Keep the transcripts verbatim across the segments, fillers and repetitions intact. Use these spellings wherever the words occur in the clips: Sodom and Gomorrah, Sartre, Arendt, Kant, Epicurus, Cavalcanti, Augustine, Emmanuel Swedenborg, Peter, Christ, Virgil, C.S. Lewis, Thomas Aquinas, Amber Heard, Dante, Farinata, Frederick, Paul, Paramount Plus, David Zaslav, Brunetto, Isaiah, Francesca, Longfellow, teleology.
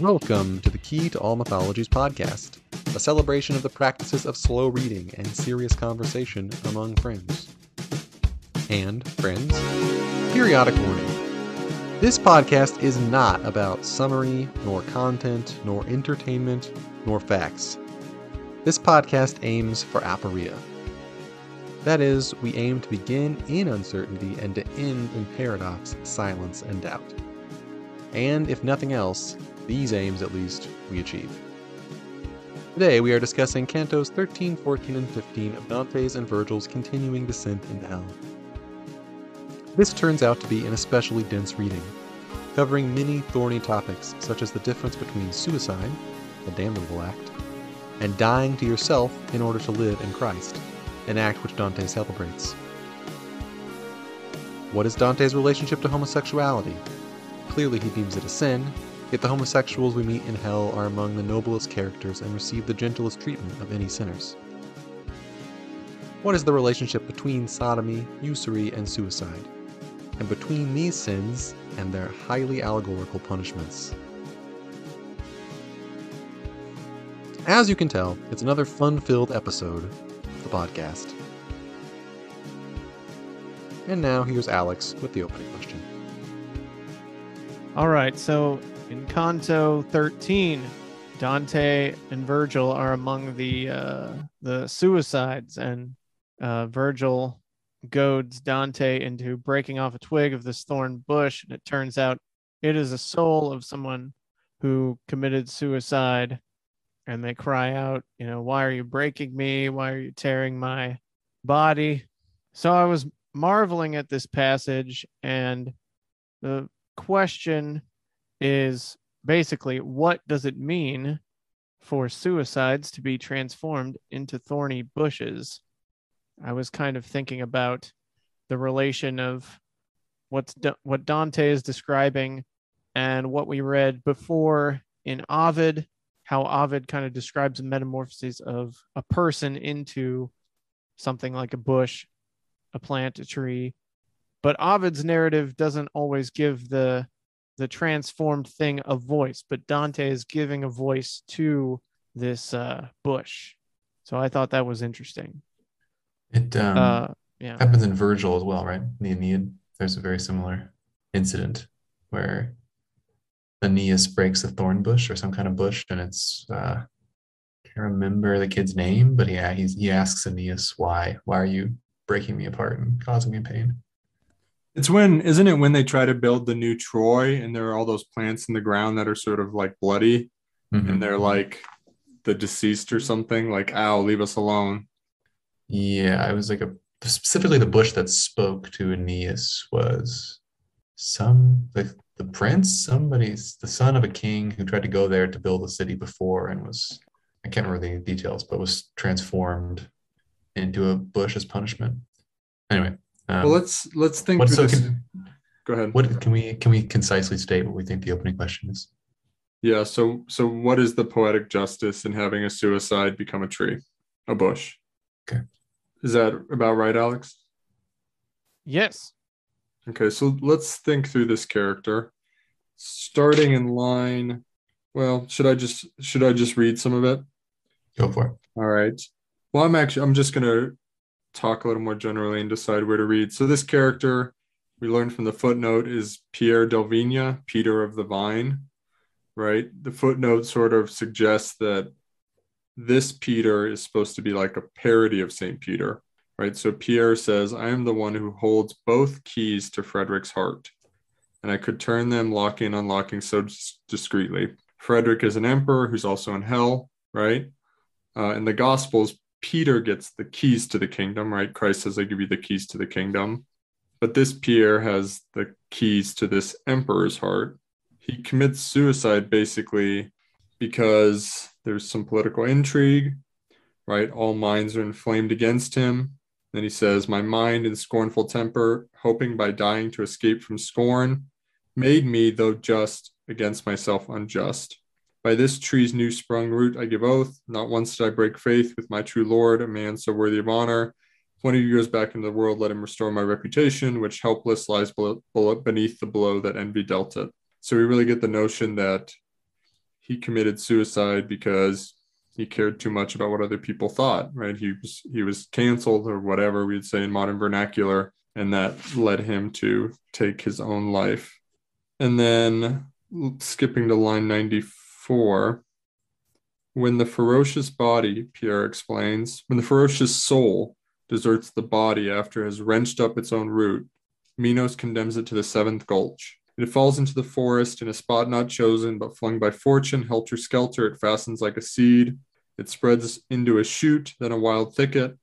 Welcome to the Key to All Mythologies podcast, a celebration of the practices of slow reading and serious conversation among friends. And, friends, periodic warning. This podcast is not about summary, nor content, nor entertainment, nor facts. This podcast aims for aporia. That is, we aim to begin in uncertainty and to end in paradox, silence, and doubt. And if nothing else, these aims at least we achieve. Today we are discussing Cantos thirteen, fourteen, and fifteen of Dante's and Virgil's continuing descent into hell. This turns out to be an especially dense reading, covering many thorny topics such as the difference between suicide, a damnable act, and dying to yourself in order to live in Christ, an act which Dante celebrates. What is Dante's relationship to homosexuality? Clearly, he deems it a sin, yet the homosexuals we meet in hell are among the noblest characters and receive the gentlest treatment of any sinners. What is the relationship between sodomy, usury, and suicide, and between these sins and their highly allegorical punishments? As you can tell, it's another fun-filled episode of the podcast. And now, here's Alex with the opening question. All right, so in Canto thirteen, Dante and Virgil are among the uh, the suicides, and uh, Virgil goads Dante into breaking off a twig of this thorn bush, and it turns out it is a soul of someone who committed suicide, and they cry out, you know, "Why are you breaking me? Why are you tearing my body?" So I was marveling at this passage, and the question is basically, what does it mean for suicides to be transformed into thorny bushes? I was kind of thinking about the relation of what's what Dante is describing and what we read before in Ovid, how Ovid kind of describes the metamorphoses of a person into something like a bush, a plant, a tree. But Ovid's narrative doesn't always give the the transformed thing a voice, but Dante is giving a voice to this uh, bush. So I thought that was interesting. It um, uh, yeah. happens in Virgil as well, right? In the Aeneid, there's a very similar incident where Aeneas breaks a thorn bush or some kind of bush, and it's uh, I can't remember the kid's name, but yeah, he's, he asks Aeneas, "Why? Why are you breaking me apart and causing me pain?" It's when, isn't it when they try to build the new Troy and there are all those plants in the ground that are sort of like bloody mm-hmm. and they're like the deceased or something, like, "Ow, leave us alone." Yeah, it was like a, specifically the bush that spoke to Aeneas was some, like the prince, somebody's, the son of a king who tried to go there to build a city before and was, I can't remember the details, but was transformed into a bush as punishment. Anyway. Um, well, let's let's think. What, through so this. Can, Go ahead. What can we can we concisely state what we think the opening question is? Yeah. So so what is the poetic justice in having a suicide become a tree, a bush? Okay. Is that about right, Alex? Yes. Okay. So let's think through this character, starting in line. Well, should I just should I just read some of it? Go for it. All right. Well, I'm actually I'm just gonna. talk a little more generally and decide where to read. So this character, we learned from the footnote, is Pier della Vigna, Peter of the Vine, right? The footnote sort of suggests that this Peter is supposed to be like a parody of Saint Peter, right? So Pierre says, "I am the one who holds both keys to Frederick's heart, and I could turn them locking and unlocking so discreetly. Frederick is an emperor who's also in hell, right? Uh, in the Gospels, Peter gets the keys to the kingdom, right? Christ says, "I give you the keys to the kingdom." But this Pierre has the keys to this emperor's heart. He commits suicide basically because there's some political intrigue, right? All minds are inflamed against him. Then he says, "My mind and scornful temper, hoping by dying to escape from scorn, made me, though just, against myself unjust. By this tree's new sprung root, I give oath. Not once did I break faith with my true Lord, a man so worthy of honor. If one of you goes back into the world, let him restore my reputation, which helpless lies beneath the blow that envy dealt it." So we really get the notion that he committed suicide because he cared too much about what other people thought, right? He was, he was canceled, or whatever we'd say in modern vernacular, and that led him to take his own life. And then skipping to line ninety-four, when the ferocious body, Pierre explains, when the ferocious soul deserts the body after it has wrenched up its own root, Minos condemns it to the seventh gulch. It falls into the forest in a spot not chosen, but flung by fortune, helter-skelter, it fastens like a seed. It spreads into a shoot, then a wild thicket.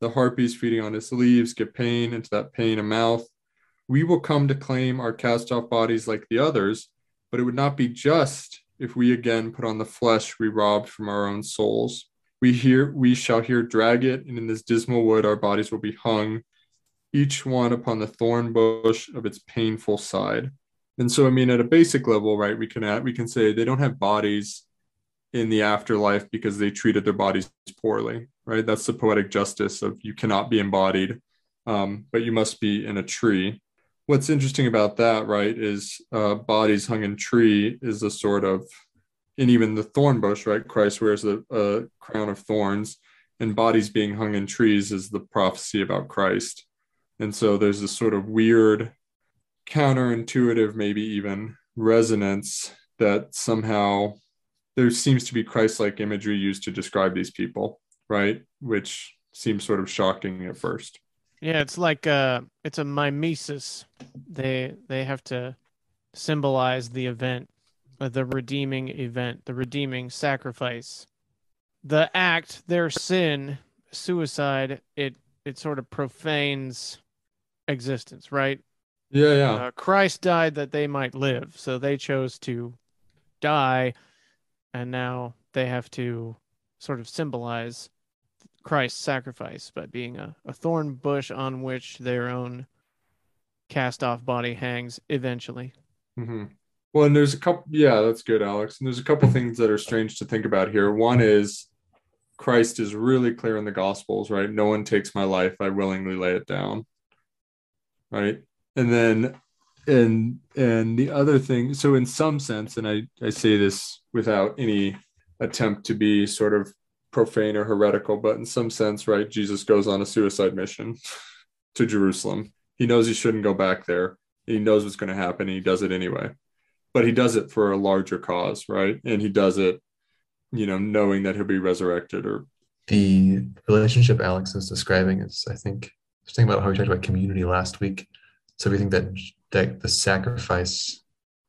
The harpies feeding on its leaves give pain, into that pain a mouth. We will come to claim our cast-off bodies like the others, but it would not be just if we again put on the flesh we robbed from our own souls. We hear, we shall here drag it, and in this dismal wood our bodies will be hung, each one upon the thorn bush of its painful side. And so, I mean, at a basic level, right, we can add, we can say they don't have bodies in the afterlife because they treated their bodies poorly, right? That's the poetic justice of you cannot be embodied, um, but you must be in a tree. What's interesting about that, right, is uh, bodies hung in tree is a sort of, and even the thorn bush, right? Christ wears a, a crown of thorns, and bodies being hung in trees is the prophecy about Christ. And so there's this sort of weird, counterintuitive, maybe even resonance, that somehow there seems to be Christ-like imagery used to describe these people, right? Which seems sort of shocking at first. Yeah, it's like a, it's a mimesis. They they have to symbolize the event, the redeeming event, the redeeming sacrifice. The act, their sin, suicide, it it sort of profanes existence, right? Yeah, yeah. Uh, Christ died that they might live, so they chose to die, and now they have to sort of symbolize Christ's sacrifice by being a, a thorn bush on which their own cast-off body hangs eventually. Mm-hmm. Well, and there's a couple, yeah, that's good, Alex. And there's a couple things that are strange to think about here. One is Christ is really clear in the Gospels, right? No one takes my life, I willingly lay it down, right? And then, and and the other thing, so in some sense, and I, I say this without any attempt to be sort of profane or heretical, but in some sense, right, Jesus goes on a suicide mission to Jerusalem. He knows he shouldn't go back there. He knows what's going to happen. And he does it anyway, but he does it for a larger cause, right? And he does it, you know, knowing that he'll be resurrected. Or the relationship Alex is describing is, I think, I was thinking about how we talked about community last week. So we think that, that the sacrifice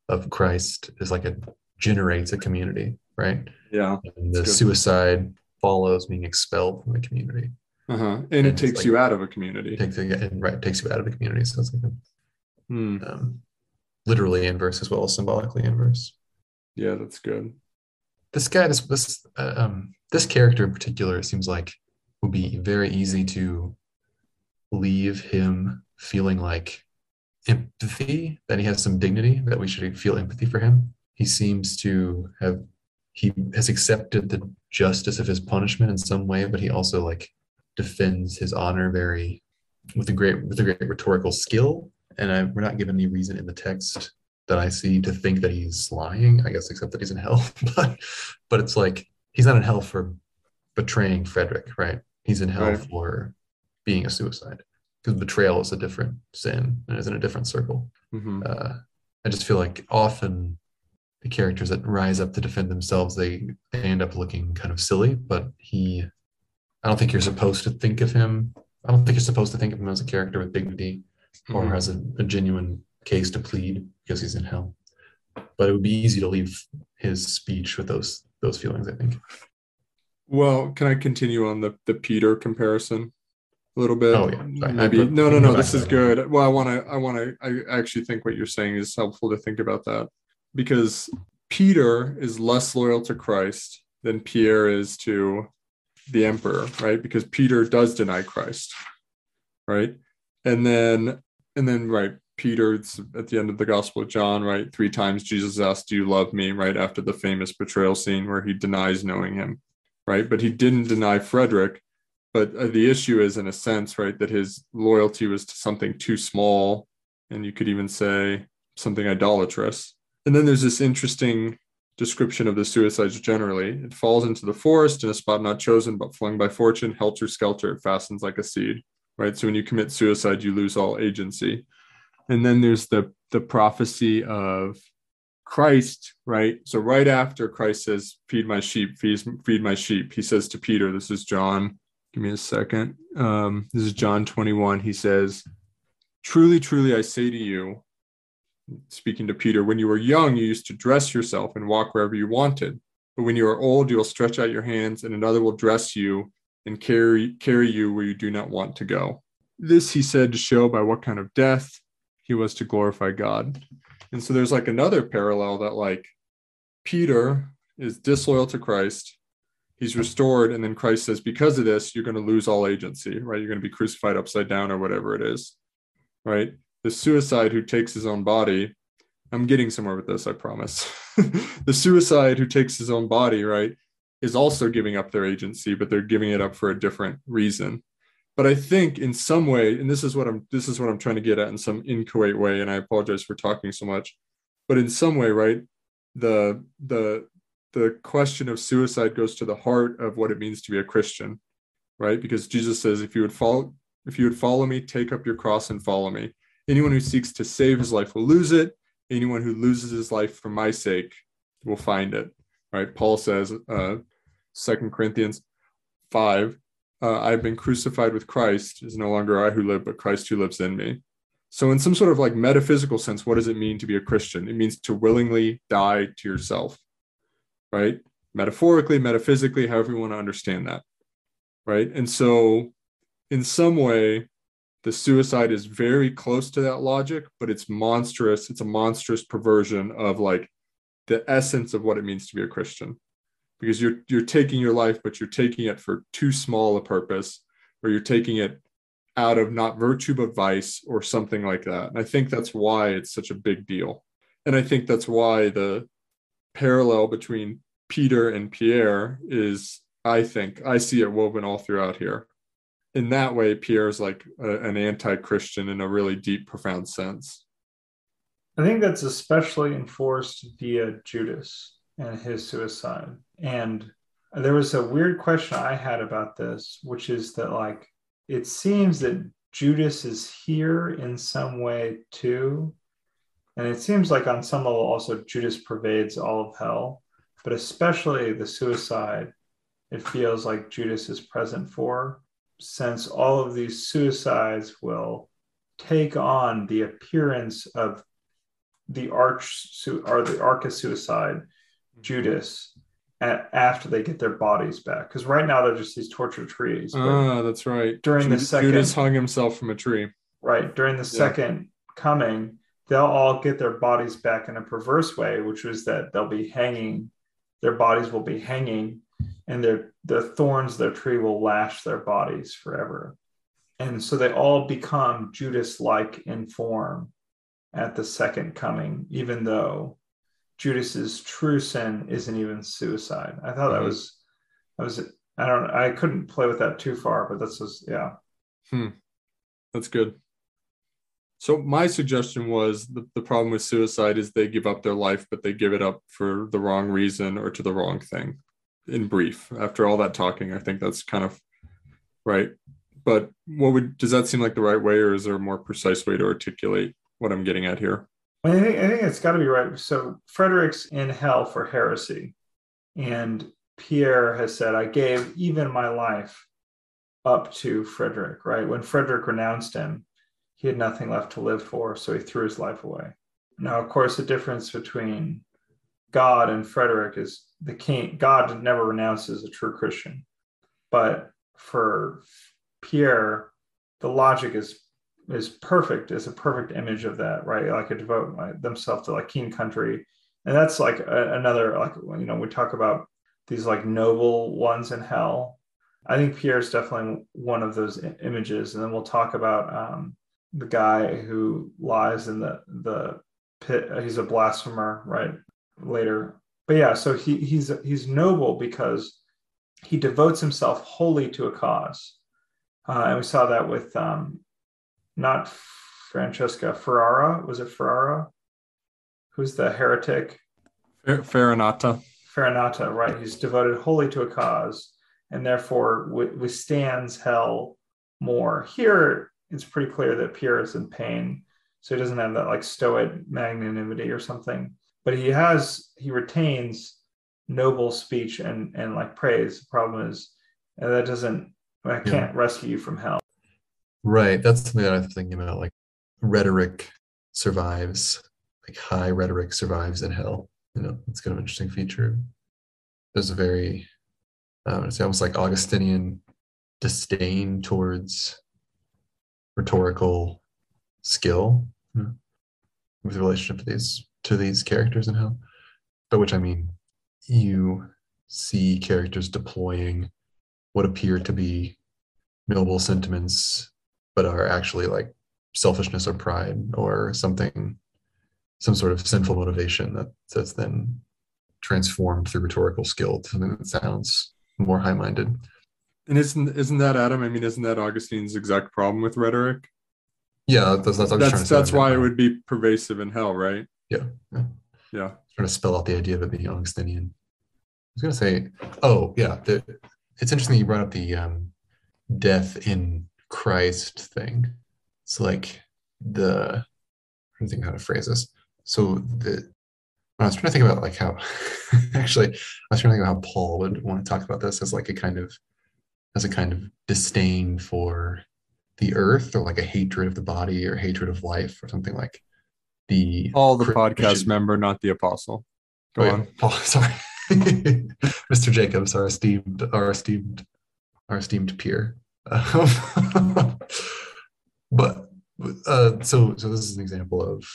of Christ is like it generates a community, right? Yeah. And the suicide follows being expelled from a community. Uh-huh. And, and it takes like, you out of a community. Takes, and right, takes you out of a community. So it's like a, hmm. um, literally inverse as well as symbolically inverse. Yeah, that's good. This guy, this this, uh, um, this character in particular, it seems like would be very easy to leave him feeling like empathy, that he has some dignity, that we should feel empathy for him. He seems to have, he has accepted the justice of his punishment in some way, but he also like defends his honor very with a great with a great rhetorical skill. And I, we're not given any reason in the text that I see to think that he's lying, I guess, except that he's in hell. but but it's like he's not in hell for betraying Frederick, right? He's in hell right. for being a suicide. Because betrayal is a different sin and is in a different circle. Mm-hmm. Uh, I just feel like often the characters that rise up to defend themselves, they, they end up looking kind of silly, but he, I don't think you're supposed to think of him. I don't think you're supposed to think of him as a character with dignity mm-hmm. or has a, a genuine case to plead because he's in hell. But it would be easy to leave his speech with those, those feelings, I think. Well, can I continue on the, the Peter comparison? A little bit. Oh, yeah. Maybe. Put, no, no, no. This is good. Well, I want to, I want to, I actually think what you're saying is helpful to think about that, because Peter is less loyal to Christ than Pierre is to the emperor, right? Because Peter does deny Christ, right? And then, and then, right, Peter's at the end of the Gospel of John, right? Three times Jesus asked, "Do you love me?" Right after the famous betrayal scene where he denies knowing him, right? But he didn't deny Frederick. But the issue is, in a sense, right, that his loyalty was to something too small, and you could even say something idolatrous. And then there's this interesting description of the suicides generally. It falls into the forest in a spot not chosen, but flung by fortune, helter-skelter, it fastens like a seed, right? So when you commit suicide, you lose all agency. And then there's the, the prophecy of Christ, right? So right after Christ says, feed my sheep, feed, feed my sheep, he says to Peter, this is John, give me a second. Um, this is John twenty-one. He says, truly, truly, I say to you, speaking to Peter, when you were young, you used to dress yourself and walk wherever you wanted. But when you are old, you will stretch out your hands and another will dress you and carry, carry you where you do not want to go. This he said to show by what kind of death he was to glorify God. And so there's like another parallel that like Peter is disloyal to Christ. He's restored. And then Christ says, because of this, you're going to lose all agency, right? You're going to be crucified upside down or whatever it is, right? The suicide who takes his own body, I'm getting somewhere with this, I promise. The suicide who takes his own body, right, is also giving up their agency, but they're giving it up for a different reason. But I think in some way, and this is what I'm, this is what I'm trying to get at in some inchoate way, and I apologize for talking so much, but in some way, right, the, the, the question of suicide goes to the heart of what it means to be a Christian, right? Because Jesus says, if you would follow, if you would follow me, take up your cross and follow me. Anyone who seeks to save his life will lose it. Anyone who loses his life for my sake will find it. All right? Paul says, uh, Second Corinthians five, uh, I've been crucified with Christ. It is no longer I who live, but Christ who lives in me. So in some sort of like metaphysical sense, what does it mean to be a Christian? It means to willingly die to yourself, right? Metaphorically, metaphysically, however you want to understand that, right? And so in some way, the suicide is very close to that logic, but it's monstrous. It's a monstrous perversion of like the essence of what it means to be a Christian, because you're, you're taking your life, but you're taking it for too small a purpose, or you're taking it out of not virtue, but vice or something like that. And I think that's why it's such a big deal. And I think that's why the parallel between Peter and Pierre is, I think, I see it woven all throughout here. In that way, Pierre's like a, an anti-Christian in a really deep, profound sense. I think that's especially enforced via Judas and his suicide. And there was a weird question I had about this, which is that like, it seems that Judas is here in some way too. And it seems like on some level also Judas pervades all of hell, but especially the suicide, it feels like Judas is present for. Since all of these suicides will take on the appearance of the arch or the arca suicide Judas at, after they get their bodies back, because right now they're just these tortured trees. Ah, that's right. During Judas, the second, Judas hung himself from a tree. Right during the yeah. second coming, they'll all get their bodies back in a perverse way, which was that they'll be hanging. Their bodies will be hanging. And their, the thorns of their tree will lash their bodies forever. And so they all become Judas-like in form at the second coming, even though Judas's true sin isn't even suicide. I thought mm-hmm. that was, I was, I don't, I couldn't play with that too far, but that's just, yeah. Hmm. That's good. So my suggestion was the, the problem with suicide is they give up their life, but they give it up for the wrong reason or to the wrong thing. In brief, after all that talking, I think that's kind of right. But what would, does that seem like the right way, or is there a more precise way to articulate what I'm getting at here? I think, I think it's got to be right. So Frederick's in hell for heresy, and Pierre has said, I gave even my life up to Frederick, right? When Frederick renounced him, he had nothing left to live for, so he threw his life away. Now, of course, the difference between God and Frederick is the king. God never renounces a true Christian, but for Pierre, the logic is is perfect. It's a perfect image of that, right? Like a devote like, themselves to like king country, and that's like a, another like you know we talk about these like noble ones in hell. I think Pierre is definitely one of those I- images, and then we'll talk about um, the guy who lies in the the pit. He's a blasphemer, right? Later. But yeah, so he he's he's noble because he devotes himself wholly to a cause, uh, and we saw that with um, not Francesca Ferrara was it Ferrara, who's the heretic? Farinata. Farinata, right. He's devoted wholly to a cause and therefore withstands hell more. Here, it's pretty clear that Pierre is in pain, so he doesn't have that like stoic magnanimity or something. But he has, he retains noble speech and, and like praise. The problem is uh, that doesn't, I can't yeah. rescue you from hell. Right. That's something that I was thinking about, like rhetoric survives, like high rhetoric survives in hell. You know, it's kind of an interesting feature. There's a very, um, it's almost like Augustinian disdain towards rhetorical skill, you know, with relationship to these to these characters in hell. By which I mean, you see characters deploying what appear to be noble sentiments, but are actually like selfishness or pride or something, some sort of sinful motivation that, that's then transformed through rhetorical skill to something that sounds more high-minded. And isn't isn't that, Adam, I mean, isn't that Augustine's exact problem with rhetoric? Yeah, that's that's, that's, that's why it would be pervasive in hell, right? Yeah. Yeah. yeah. Trying to spell out the idea of it being Augustinian. I was going to say, oh, yeah. The, it's interesting you brought up the um, death in Christ thing. It's like the, I'm trying to think how to phrase this. So the, I was trying to think about like how, actually, I was trying to think about how Paul would want to talk about this as like a kind of, as a kind of disdain for the earth, or like a hatred of the body or hatred of life or something like the... Paul, the Christian podcast member, not the apostle. Go oh, yeah. on. Paul, sorry. Mister Jacobs, our esteemed, our esteemed, our esteemed peer. Um, but uh, so, so this is an example of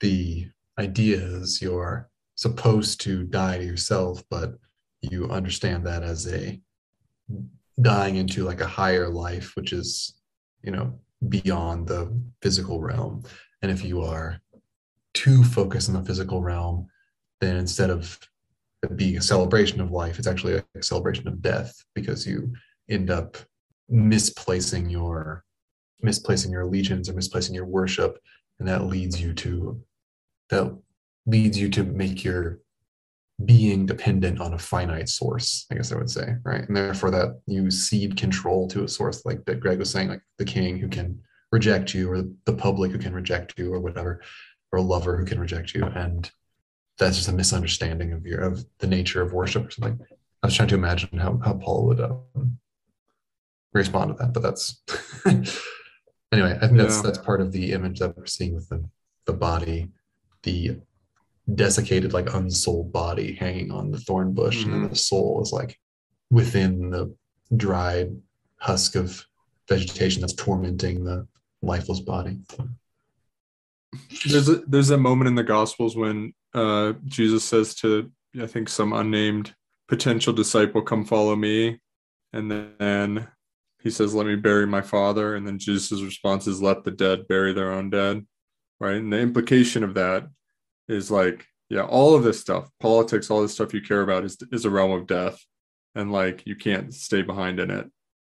the ideas you're supposed to die to yourself, but you understand that as a dying into like a higher life, which is, you know, beyond the physical realm. And if you are too focused on the physical realm, then instead of it being a celebration of life, it's actually a celebration of death, because you end up misplacing your misplacing your allegiance or misplacing your worship, and that leads you to that leads you to make your being dependent on a finite source, I guess I would say, right? And therefore that you cede control to a source like that Greg was saying, like the king who can reject you, or the public who can reject you, or whatever, or a lover who can reject you. And that's just a misunderstanding of your, of the nature of worship or something. I was trying to imagine how, how Paul would um, respond to that, but that's, anyway, I think that's, yeah. that's part of the image that we're seeing with the, the body, the desiccated, like unsouled body hanging on the thorn bush, mm-hmm. and then the soul is like within the dried husk of vegetation that's tormenting the lifeless body. There's a there's a moment in the Gospels when uh Jesus says to, I think, some unnamed potential disciple, "Come follow me," and then he says, "Let me bury my father," and then Jesus' response is, "Let the dead bury their own dead," right? And the implication of that is like, yeah, all of this stuff, politics, all this stuff you care about is is a realm of death, and like you can't stay behind in it.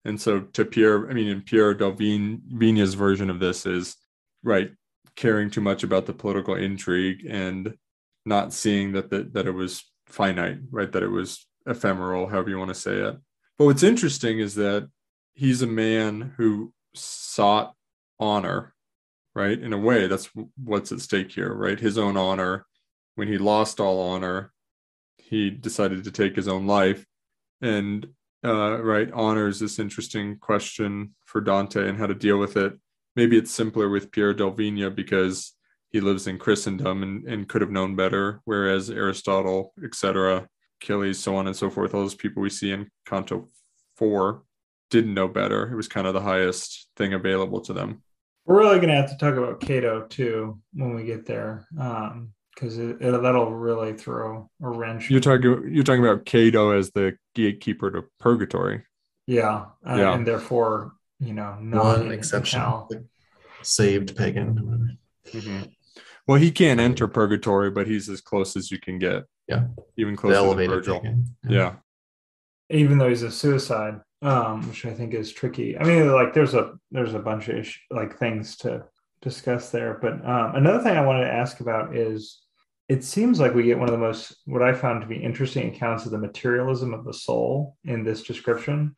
And so to Pierre, I mean, in Pier della Vigna's version of this is, right, caring too much about the political intrigue and not seeing that the, that it was finite, right, that it was ephemeral, however you want to say it. But what's interesting is that he's a man who sought honor, right? In a way, that's what's at stake here, right? His own honor. When he lost all honor, he decided to take his own life. And, uh, right, honor is this interesting question for Dante and how to deal with it. Maybe it's simpler with Pier della Vigna because he lives in Christendom and, and could have known better, whereas Aristotle, et cetera, Achilles, so on and so forth, all those people we see in Canto four didn't know better. It was kind of the highest thing available to them. We're really going to have to talk about Cato, too, when we get there, because um, that'll really throw a wrench. You're talking you're talking about Cato as the gatekeeper to purgatory. Yeah, uh, yeah. And therefore, you know, not one exception. Saved pagan. Mm-hmm. Well, he can't enter purgatory, but he's as close as you can get. Yeah. Even closer to Virgil. Yeah. yeah. Even though he's a suicide. Um, which I think is tricky. I mean, like there's a there's a bunch of ish, like things to discuss there. But um, another thing I wanted to ask about is it seems like we get one of the most, what I found to be interesting accounts of the materialism of the soul in this description.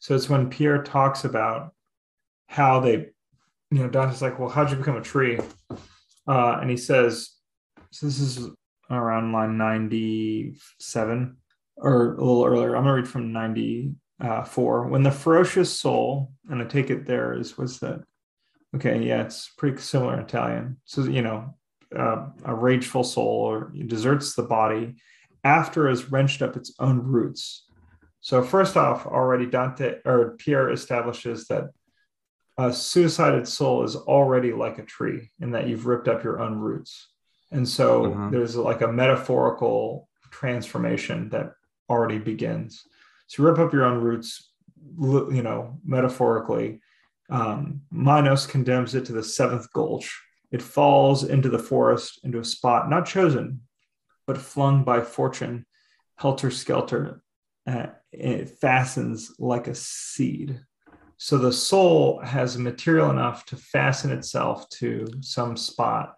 So it's when Pierre talks about how they, you know, Dante's like, well, how'd you become a tree? Uh, and he says, so this is around line ninety-seven or a little earlier. I'm going to read from ninety-four. When the ferocious soul, and I take it there is, what's that? Okay, yeah, it's pretty similar in Italian. So, you know, uh, a rageful soul or deserts the body after it has wrenched up its own roots. So first off, already Dante or Pierre establishes that a suicided soul is already like a tree in that you've ripped up your own roots. And so mm-hmm. there's like a metaphorical transformation that already begins. So you rip up your own roots, you know, metaphorically. Um, Minos condemns it to the seventh gulch. It falls into the forest, into a spot not chosen, but flung by fortune, helter-skelter. Uh, it fastens like a seed. So the soul has material enough to fasten itself to some spot,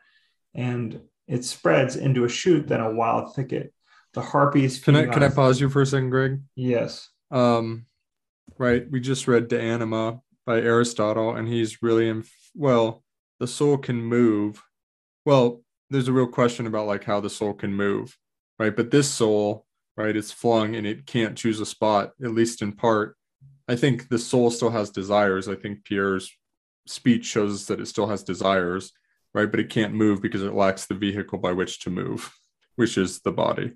and it spreads into a shoot, then a wild thicket. The harpies. Can I can I pause you for a second, Greg? Yes. Um, right. We just read De Anima by Aristotle, and he's really in. Well, the soul can move. Well, there's a real question about like how the soul can move, right? But this soul, right, it's flung and it can't choose a spot, at least in part. I think the soul still has desires. I think Pierre's speech shows that it still has desires, right? But it can't move because it lacks the vehicle by which to move, which is the body.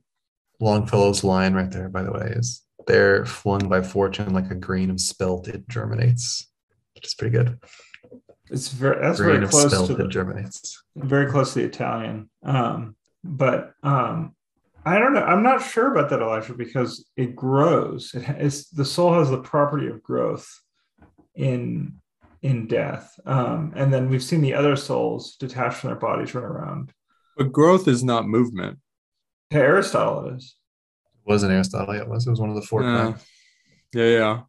Longfellow's line right there, by the way, is they're flung by fortune like a grain of spelt, it germinates, which is pretty good. It's very, that's grain very close spelt, to the, it germinates. Very close to the Italian. Um, but um, I don't know. I'm not sure about that, Elijah, because it grows. It has, the soul has the property of growth in in death. Um, and then we've seen the other souls detached from their bodies run around. But growth is not movement. To Aristotle, it is. It wasn't Aristotle. It was. It was one of the four. Yeah, yeah. yeah.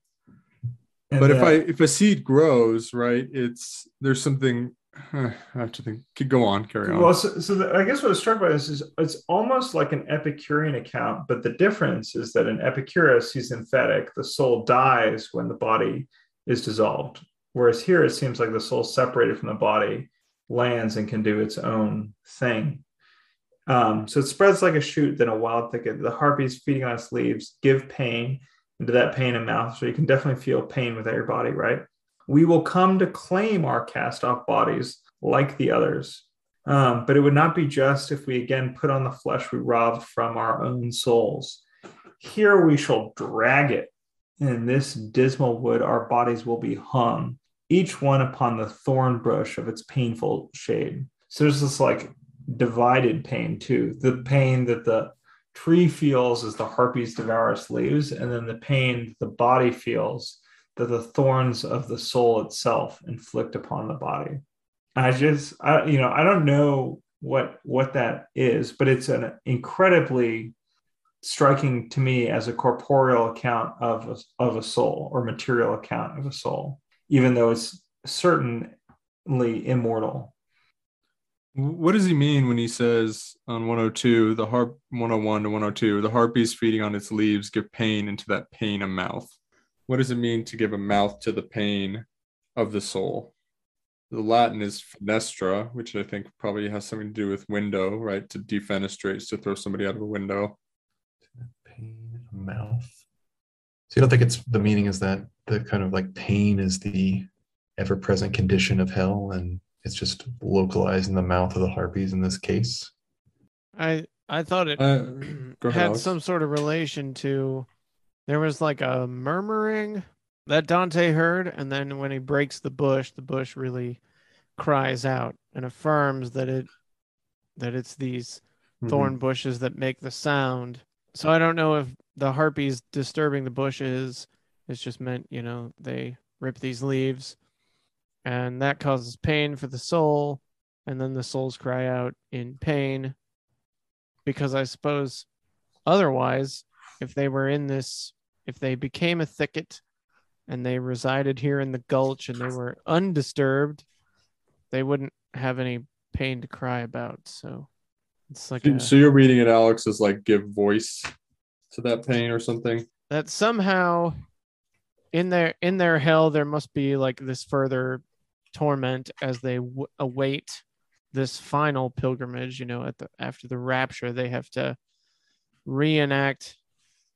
And but then, if I if a seed grows, right, it's there's something. I have to think. Go on, carry on. Well, so, so the, I guess what I was struck by this is it's almost like an Epicurean account, but the difference is that in Epicurus, he's emphatic. The soul dies when the body is dissolved, whereas here it seems like the soul separated from the body lands and can do its own thing. Um, so it spreads like a shoot, then a wild thicket. The harpies feeding on its leaves give pain, into that pain in mouth. So you can definitely feel pain without your body, right? We will come to claim our cast-off bodies like the others. Um, but it would not be just if we again put on the flesh we robbed from our own souls. Here we shall drag it. And in this dismal wood, our bodies will be hung, each one upon the thorn bush of its painful shade. So there's this like divided pain too. The pain that the tree feels as the harpies devour its leaves, and then the pain that the body feels that the thorns of the soul itself inflict upon the body. I just, I, you know, I don't know what what that is, but it's an incredibly striking to me as a corporeal account of a, of a soul or material account of a soul, even though it's certainly immortal. What does he mean when he says on one oh two, the harp one oh one to one oh two, the harpies feeding on its leaves give pain into that pain a mouth? What does it mean to give a mouth to the pain of the soul? The Latin is fenestra, which I think probably has something to do with window, right? To defenestrate is to throw somebody out of a window. Pain mouth. So you don't think it's the meaning is that the kind of like pain is the ever-present condition of hell, and it's just localized in the mouth of the harpies in this case? I I thought it uh, had ahead, some sort of relation to. There was like a murmuring that Dante heard, and then when he breaks the bush, the bush really cries out and affirms that it that it's these mm-hmm. thorn bushes that make the sound. So I don't know if the harpies disturbing the bushes is just meant, you know, they rip these leaves, and that causes pain for the soul, and then the souls cry out in pain, because I suppose otherwise, if they were in this, if they became a thicket and they resided here in the gulch and they were undisturbed, they wouldn't have any pain to cry about. So It's like so, a, so you're reading it, Alex, as like give voice to that pain or something. That somehow in their in their hell there must be like this further torment as they w- await this final pilgrimage. You know, at the after the rapture, they have to reenact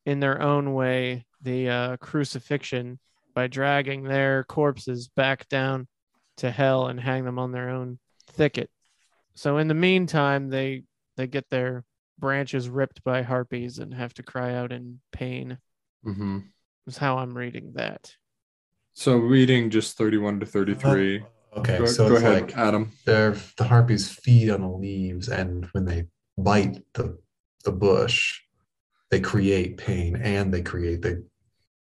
in their own way the uh, crucifixion by dragging their corpses back down to hell and hang them on their own thicket. So in the meantime, they they get their branches ripped by harpies and have to cry out in pain. Mm-hmm. That's how I'm reading that. So reading just thirty-one to thirty-three. Uh, okay, go, so go it's ahead, like Adam. The harpies feed on the leaves, and when they bite the the bush, they create pain, and they create the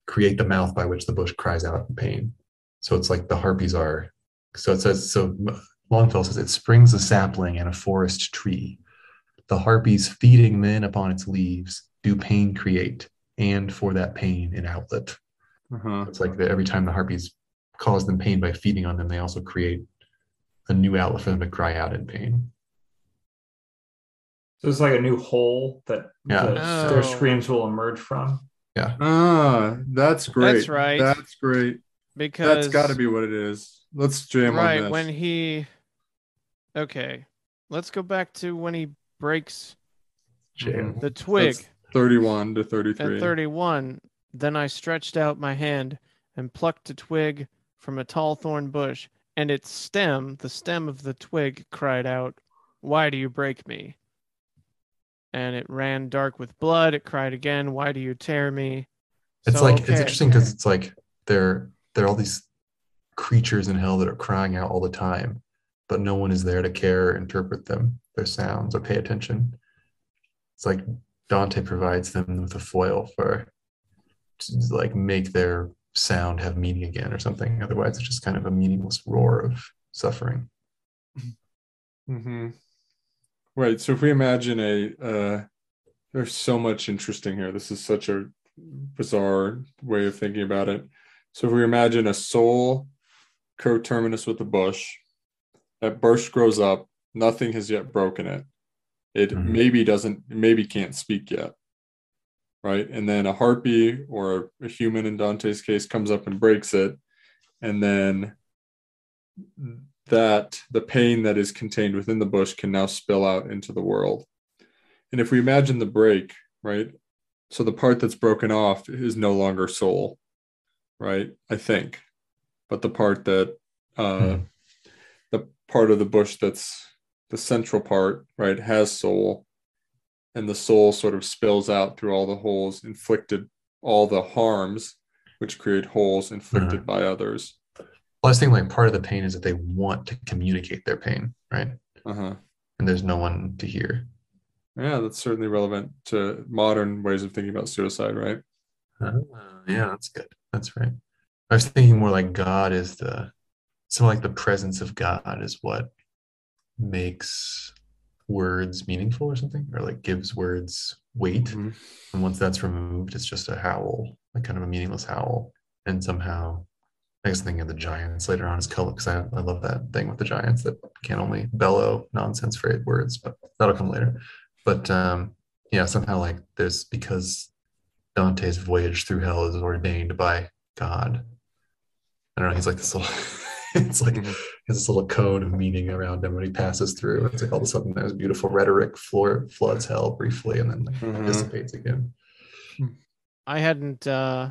create the mouth by which the bush cries out in pain. So it's like the harpies are. So it says so. Longfellow says, it springs a sapling in a forest tree. The harpies feeding men upon its leaves do pain create, and for that pain an outlet. Uh-huh. It's like that every time the harpies cause them pain by feeding on them, they also create a new outlet for them to cry out in pain. So it's like a new hole that yeah. the, oh. their screams will emerge from. Yeah. Ah, that's great. That's right. That's great. Because that's got to be what it is. Let's jam right, on this. When he... Okay, let's go back to when he breaks Jam. the twig. That's thirty-one to thirty-three. At thirty-one, then I stretched out my hand and plucked a twig from a tall thorn bush, and its stem, the stem of the twig, cried out, "Why do you break me?" And it ran dark with blood. It cried again, "Why do you tear me?" It's so, like okay. It's interesting because it's like there, there are all these creatures in hell that are crying out all the time, but no one is there to care or interpret them, their sounds, or pay attention. It's like Dante provides them with a foil for to like make their sound have meaning again or something. Otherwise it's just kind of a meaningless roar of suffering. Mm-hmm. Right. So if we imagine a uh there's so much interesting here. This is such a bizarre way of thinking about it. So if we imagine a soul coterminous with the bush, that bush grows up, nothing has yet broken it. It mm-hmm. maybe doesn't, maybe can't speak yet, right? And then a harpy or a human in Dante's case comes up and breaks it. And then that the pain that is contained within the bush can now spill out into the world. And if we imagine the break, right? So the part that's broken off is no longer soul, right? I think. But the part that uh, mm. the part of the bush that's the central part, right, has soul, and the soul sort of spills out through all the holes inflicted, all the harms which create holes inflicted mm. by others. Well, I was thinking like part of the pain is that they want to communicate their pain, right? Uh-huh. And there's no one to hear. Yeah, that's certainly relevant to modern ways of thinking about suicide, right? Uh, yeah, that's good. That's right. I was thinking more like God is the, so like the presence of God is what makes words meaningful or something, or like gives words weight. Mm-hmm. And once that's removed, it's just a howl, like kind of a meaningless howl. And somehow, I guess thinking of the giants later on is cool because I, I love that thing with the giants that can only bellow nonsense phrase words, but that'll come later. But um, yeah, somehow like there's, because Dante's voyage through hell is ordained by God. I don't know. He's like this little. It's like mm-hmm. this little cone of meaning around him when he passes through. It's like all of a sudden there's beautiful rhetoric floor, floods hell briefly and then like, mm-hmm. dissipates again. I hadn't uh,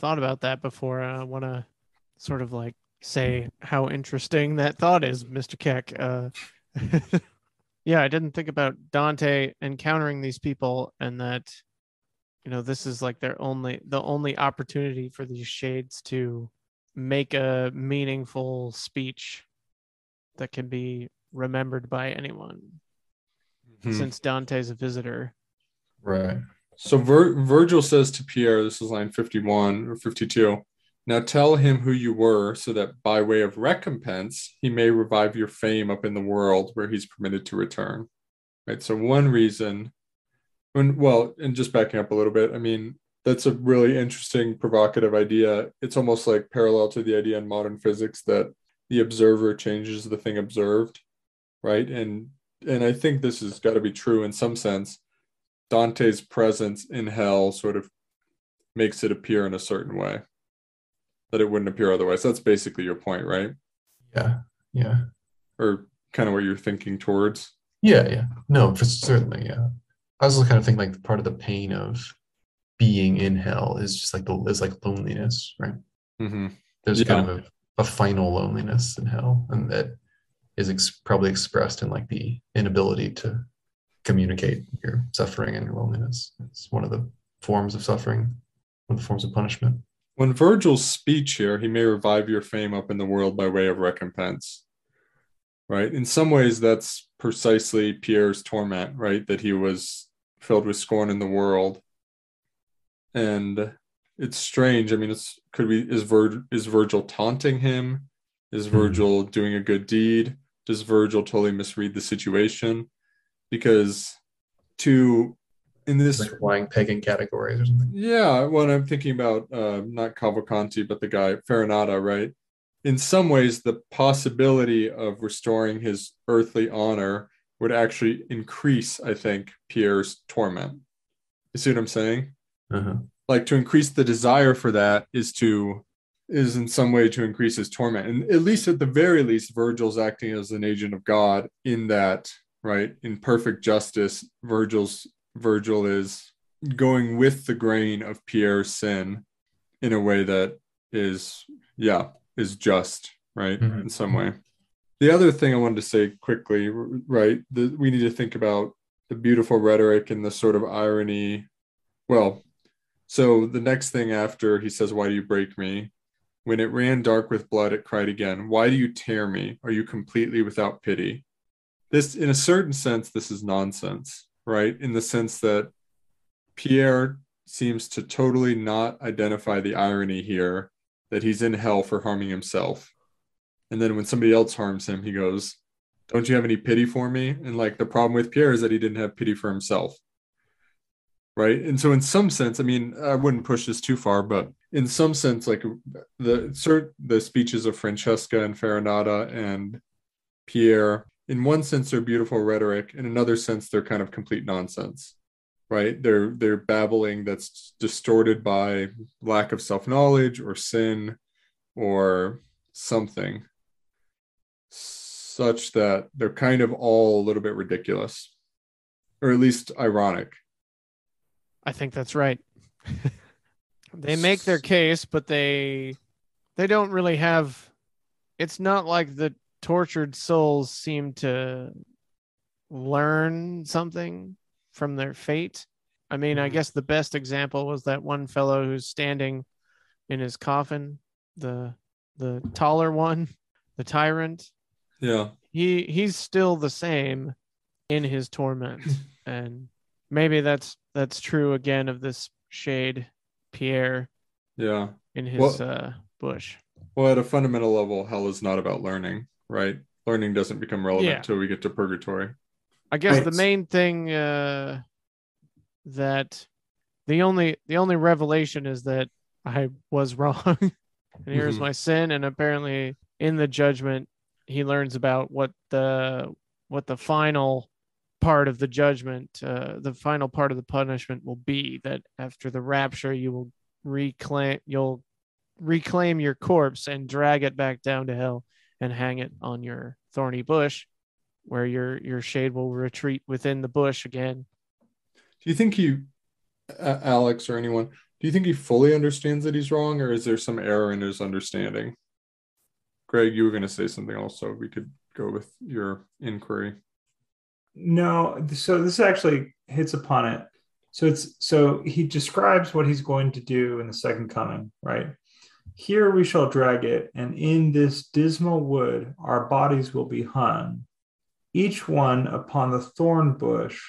thought about that before. I want to sort of like say how interesting that thought is, Mister Keck. Uh, yeah, I didn't think about Dante encountering these people and that. You know, this is like their only, the only opportunity for these shades to make a meaningful speech that can be remembered by anyone mm-hmm. since Dante's a visitor. Right. So Vir- Virgil says to Pierre, this is line fifty-one or fifty-two, "Now tell him who you were so that by way of recompense, he may revive your fame up in the world where he's permitted to return." Right. So one reason When, well, and just backing up a little bit, I mean, that's a really interesting, provocative idea. It's almost like parallel to the idea in modern physics that the observer changes the thing observed, right? And and I think this has got to be true in some sense, Dante's presence in hell sort of makes it appear in a certain way that it wouldn't appear otherwise. That's basically your point, right? Yeah, yeah. Or kind of what you're thinking towards? Yeah, yeah. No, for certainly, yeah. I also kind of think like part of the pain of being in hell is just like the is like loneliness, right? Mm-hmm. There's yeah. kind of a, a final loneliness in hell, and that is ex- probably expressed in like the inability to communicate your suffering and your loneliness. It's one of the forms of suffering, one of the forms of punishment. When Virgil's speech here, he may revive your fame up in the world by way of recompense, right? In some ways, that's precisely Pierre's torment, right? That he was filled with scorn in the world. And it's strange. I mean, it's could we is Vir, is Virgil taunting him? Is Virgil mm-hmm. doing a good deed? Does Virgil totally misread the situation? Because to in this like flying pagan categories or something. Yeah, when I'm thinking about uh, not Cavalcanti, but the guy Farinata, right? In some ways, the possibility of restoring his earthly honor would actually increase, I think, Pierre's torment. You see what I'm saying? Uh-huh. Like to increase the desire for that is to is in some way to increase his torment. And at least at the very least, Virgil's acting as an agent of God in that, right? In perfect justice, Virgil's Virgil is going with the grain of Pierre's sin in a way that is, yeah, is just, right? Mm-hmm. In some way. The other thing I wanted to say quickly, right? The, we need to think about the beautiful rhetoric and the sort of irony. Well, so the next thing after he says, "Why do you break me?" When it ran dark with blood, it cried again, "Why do you tear me? Are you completely without pity?" This, in a certain sense, this is nonsense, right? In the sense that Pierre seems to totally not identify the irony here that he's in hell for harming himself. And then when somebody else harms him, he goes, "Don't you have any pity for me?" And like the problem with Pierre is that he didn't have pity for himself. Right. And so in some sense, I mean, I wouldn't push this too far, but in some sense, like the the speeches of Francesca and Farinata and Pierre, in one sense, they're beautiful rhetoric. In another sense, they're kind of complete nonsense. Right. They're they're babbling that's distorted by lack of self-knowledge or sin or something such that they're kind of all a little bit ridiculous, or at least ironic. I think that's right. They make their case, but they they don't really have. It's not like the tortured souls seem to learn something from their fate. I mean, I guess the best example was that one fellow who's standing in his coffin, the the taller one, the tyrant. Yeah. He he's still the same in his torment. And maybe that's That's true again of this shade, Pierre. Yeah. In his well, uh, bush. Well, at a fundamental level, hell is not about learning, right? Learning doesn't become relevant yeah. till we get to purgatory. I guess right. the main thing uh, that the only the only revelation is that I was wrong, and here's mm-hmm. my sin. And apparently, in the judgment, he learns about what the what the final. part of the judgment, uh, the final part of the punishment will be that after the rapture, you will reclaim, you'll reclaim your corpse and drag it back down to hell and hang it on your thorny bush, where your your shade will retreat within the bush again. Do you think he, uh, Alex or anyone, do you think he fully understands that he's wrong, or is there some error in his understanding? Greg, you were going to say something also. We could go with your inquiry. No, so this actually hits upon it. So it's so he describes what he's going to do in the second coming, right? "Here we shall drag it, and in this dismal wood our bodies will be hung, each one upon the thorn bush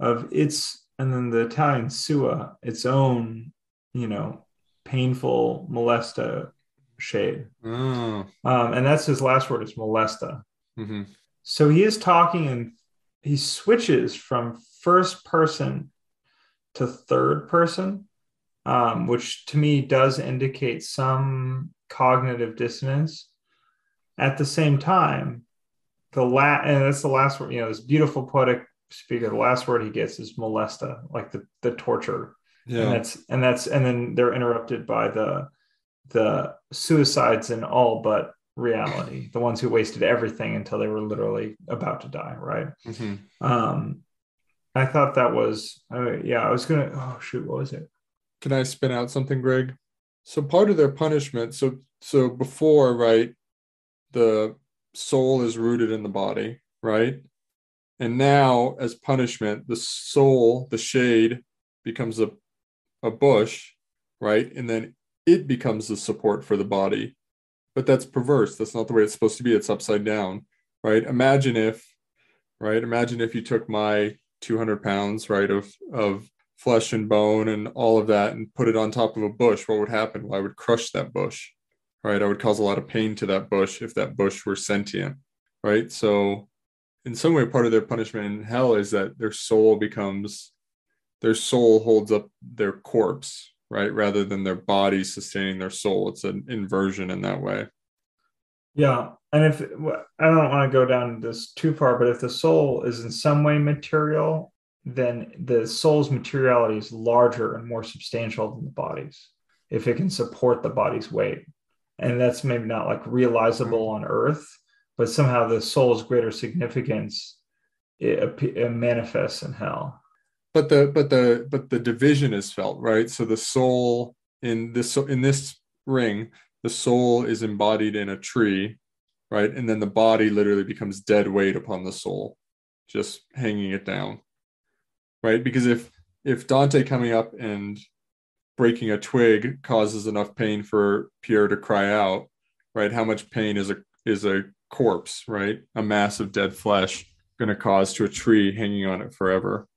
of its," and then the Italian sua, its own, you know, painful molesta shade. Oh. Um, and that's his last word, is molesta. Mm-hmm. So he is talking in He switches from first person to third person, um, which to me does indicate some cognitive dissonance. At the same time, the last, and that's the last word, you know, this beautiful poetic speaker, the last word he gets is molesta, like the, the torture. Yeah. And that's, and that's, and then they're interrupted by the, the suicides in all but reality, the ones who wasted everything until they were literally about to die. Right. Mm-hmm. Um, I thought that was, uh, yeah, I was going to, oh shoot, what was it? Can I spin out something, Greg? So part of their punishment, so, so before, right, the soul is rooted in the body, right? And now as punishment, the soul, the shade becomes a, a bush, right? And then it becomes the support for the body, but that's perverse. That's not the way it's supposed to be. It's upside down, right? Imagine if, right? Imagine if you took my two hundred pounds, right, of, of flesh and bone and all of that and put it on top of a bush, what would happen? Well, I would crush that bush, right? I would cause a lot of pain to that bush if that bush were sentient, right? So in some way, part of their punishment in hell is that their soul becomes, their soul holds up their corpse, right? Rather than their body sustaining their soul. It's an inversion in that way. Yeah. And if, I don't want to go down this too far, but if the soul is in some way material, then the soul's materiality is larger and more substantial than the body's, if it can support the body's weight. And that's maybe not like realizable on earth, but somehow the soul's greater significance it, it manifests in hell. But the but the but the division is felt, right? So the soul in this in this ring, the soul is embodied in a tree, right? And then the body literally becomes dead weight upon the soul, just hanging it down, right? Because if if Dante coming up and breaking a twig causes enough pain for Pierre to cry out, right? How much pain is a is a corpse, right? A mass of dead flesh going to cause to a tree hanging on it forever.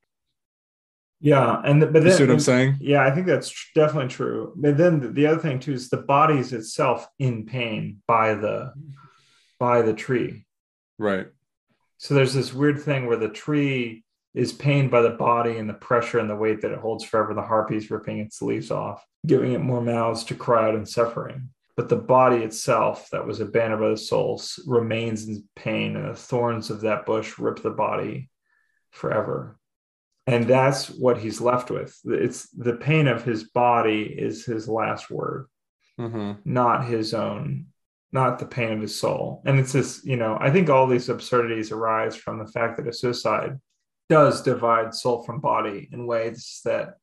Yeah, and the, but then, you see what I'm saying? Yeah, I think that's definitely true. But then the, the other thing too is the body is itself in pain by the by the tree, right? So there's this weird thing where the tree is pained by the body and the pressure and the weight that it holds forever. The harpies ripping its leaves off, giving it more mouths to cry out in suffering. But the body itself that was abandoned by the soul remains in pain, and the thorns of that bush rip the body forever. And that's what he's left with. It's the pain of his body is his last word, mm-hmm. not his own, not the pain of his soul. And it's this, you know, I think all these absurdities arise from the fact that a suicide does divide soul from body in ways that,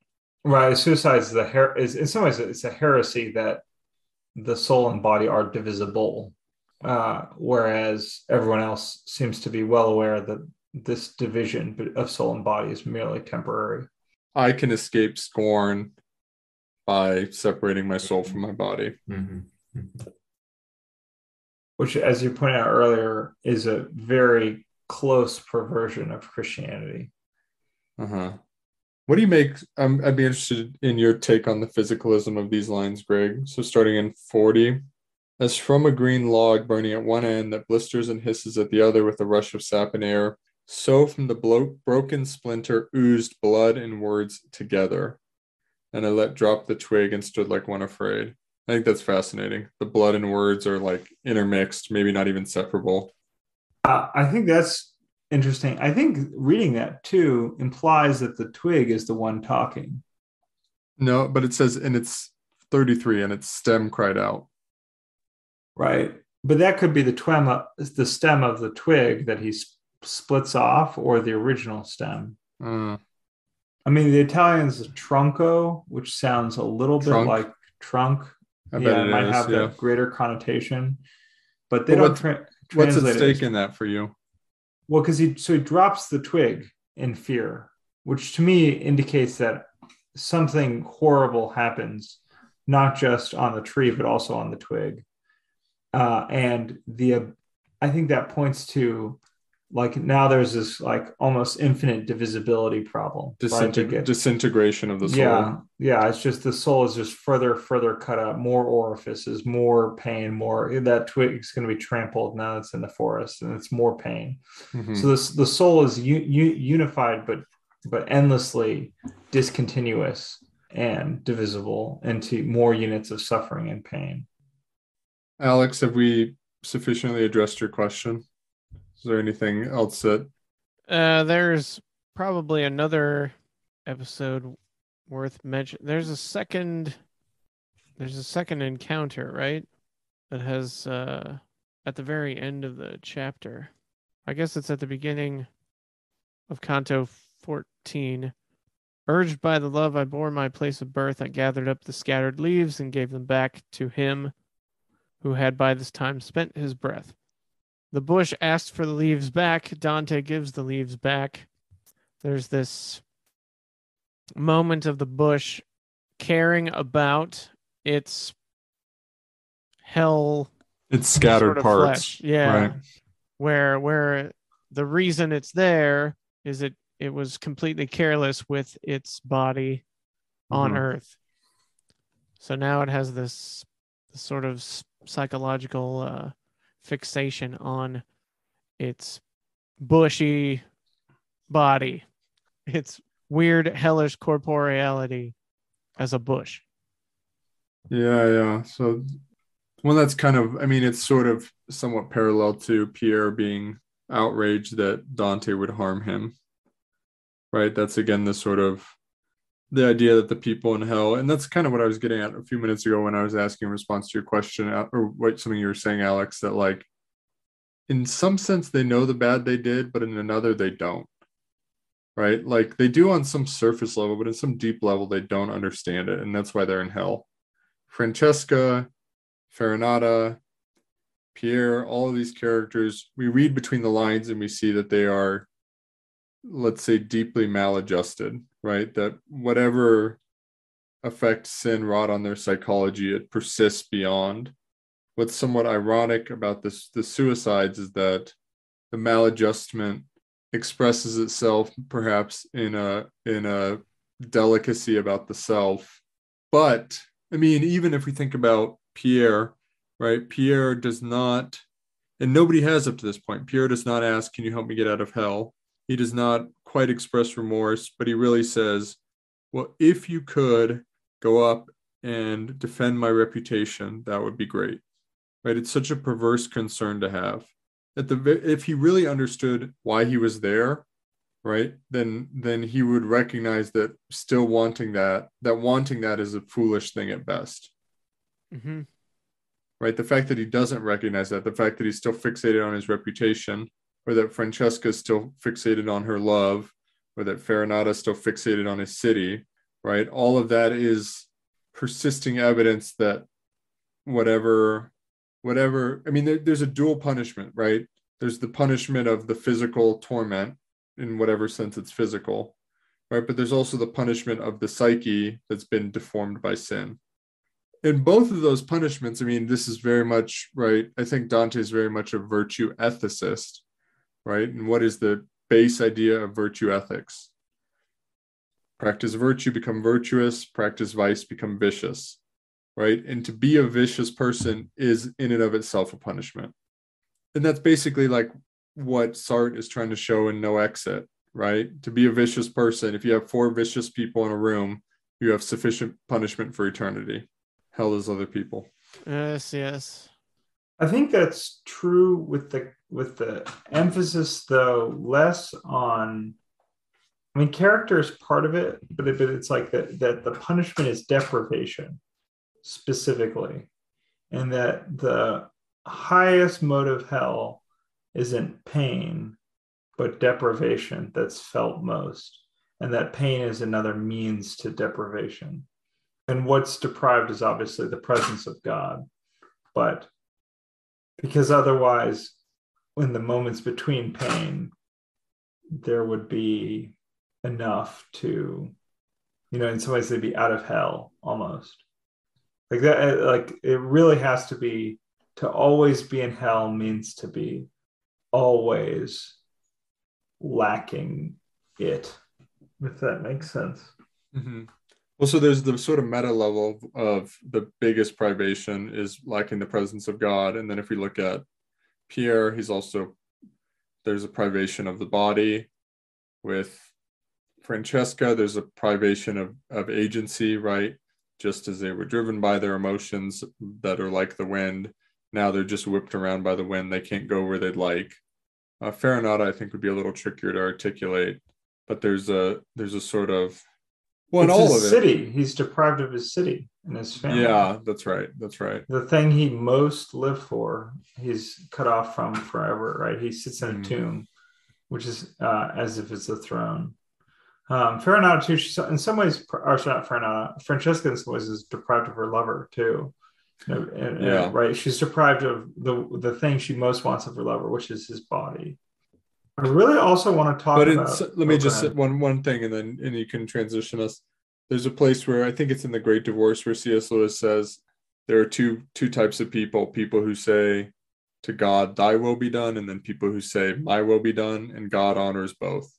right? Suicide is the her- is in some ways it's a heresy that the soul and body are divisible, uh, whereas everyone else seems to be well aware that this division of soul and body is merely temporary. I can escape scorn by separating my soul from my body, mm-hmm. which, as you pointed out earlier, is a very close perversion of Christianity. Uh-huh. What do you make? I'm, I'd be interested in your take on the physicalism of these lines, Greg. So starting in forty, as from a green log burning at one end that blisters and hisses at the other with a rush of sap and air, so from the blo- broken splinter oozed blood and words together. And I let drop the twig and stood like one afraid. I think that's fascinating. The blood and words are like intermixed, maybe not even separable. Uh, I think that's interesting. I think reading that too implies that the twig is the one talking. No, but it says, and it's thirty-three, and its stem cried out. Right. But that could be the twem, the stem of the twig that he sp- splits off, or the original stem. Mm. I mean, the Italian's tronco, which sounds a little trunk. bit like trunk. I yeah, bet it might is, have yeah. a greater connotation. But they but don't. What, tra- what's at stake in that for you? Well, because he so he drops the twig in fear, which to me indicates that something horrible happens, not just on the tree but also on the twig. Uh, and the uh, I think that points to, like, now there's this like almost infinite divisibility problem. Disinteg- right? Disintegration of the soul. Yeah, yeah. It's just the soul is just further, further cut out. More orifices, more pain, more. That twig's going to be trampled. Now it's in the forest, and it's more pain. Mm-hmm. So this the soul is u- u- unified, but but endlessly discontinuous and divisible into more units of suffering and pain. Alex, have we sufficiently addressed your question? Is there anything else that? Uh, there's probably another episode worth mentioning. There's a second. There's a second encounter, right? That has uh, at the very end of the chapter. I guess it's at the beginning of Canto fourteen. Urged by the love I bore my place of birth, I gathered up the scattered leaves and gave them back to him who had by this time spent his breath. The bush asked for the leaves back. Dante gives the leaves back. There's this moment of the bush caring about its hell. Its scattered sort of parts. Flesh. Yeah. Right. Where where the reason it's there is it it was completely careless with its body on mm-hmm. Earth. So now it has this sort of psychological uh, fixation on its bushy body, its weird, hellish corporeality as a bush. Yeah, yeah. So, well, that's kind of, I mean, it's sort of somewhat parallel to Pierre being outraged that Dante would harm him. Right? That's again the sort of the idea that the people in hell, and that's kind of what I was getting at a few minutes ago when I was asking in response to your question, or what something you were saying, Alex, that like in some sense they know the bad they did, but in another they don't. Right? Like they do on some surface level, but in some deep level they don't understand it, and that's why they're in hell. Francesca, Farinata, Pierre, all of these characters, we read between the lines and we see that they are, let's say, deeply maladjusted, right? That whatever effect sin wrought on their psychology, it persists beyond. What's somewhat ironic about this, the suicides, is that the maladjustment expresses itself perhaps in a in a delicacy about the self. But I mean, even if we think about Pierre, right? Pierre does not, and nobody has up to this point, Pierre does not ask, "Can you help me get out of hell?" He does not quite express remorse, but he really says, well, if you could go up and defend my reputation, that would be great, right? It's such a perverse concern to have. At the, if he really understood why he was there, right, then then he would recognize that still wanting that, that wanting that is a foolish thing at best. Mm-hmm. Right? The fact that he doesn't recognize that, the fact that he's still fixated on his reputation, or that Francesca is still fixated on her love, or that Farinata is still fixated on his city, right? All of that is persisting evidence that whatever, whatever, I mean, there, there's a dual punishment, right? There's the punishment of the physical torment, in whatever sense it's physical, right? But there's also the punishment of the psyche that's been deformed by sin. In both of those punishments, I mean, this is very much, right? I think Dante is very much a virtue ethicist, right? And what is the base idea of virtue ethics? Practice virtue, become virtuous. Practice vice, become vicious, right? And to be a vicious person is in and of itself a punishment. And that's basically like what Sartre is trying to show in No Exit, right? To be a vicious person, if you have four vicious people in a room, you have sufficient punishment for eternity. Hell is other people. Yes, yes. I think that's true with the with the emphasis, though, less on, I mean, character is part of it, but, it, but it's like that that the punishment is deprivation specifically, and that the highest mode of hell isn't pain, but deprivation that's felt most, and that pain is another means to deprivation. And what's deprived is obviously the presence of God, but because otherwise, in the moments between pain, there would be enough to, you know, in some ways they'd be out of hell almost. Like that, like it really has to be, to always be in hell means to be always lacking it, if that makes sense. Mm-hmm. Well, so there's the sort of meta level of the biggest privation is lacking the presence of God. And then if we look at Pierre, he's also, there's a privation of the body. With Francesca, there's a privation of, of agency, right? Just as they were driven by their emotions that are like the wind, now they're just whipped around by the wind. They can't go where they'd like. Uh, Farinata, I think, would be a little trickier to articulate, but there's a there's a sort of well, it's all his of city. It. He's deprived of his city and his family. Yeah, that's right. That's right. The thing he most lived for, he's cut off from forever. Right? He sits in a mm-hmm. tomb, which is uh, as if it's a throne. Um, Farinata, too, in some ways, or not Farinata, Francesca, in some ways, is deprived of her lover too. And, and, yeah. and, right. She's deprived of the the thing she most wants of her lover, which is his body. I really also want to talk but about. It's, let me oh, just say one one thing, and then and you can transition us. There's a place where I think it's in The Great Divorce where C S. Lewis says there are two two types of people: people who say to God, "Thy will be done," and then people who say, "My will be done," and God honors both.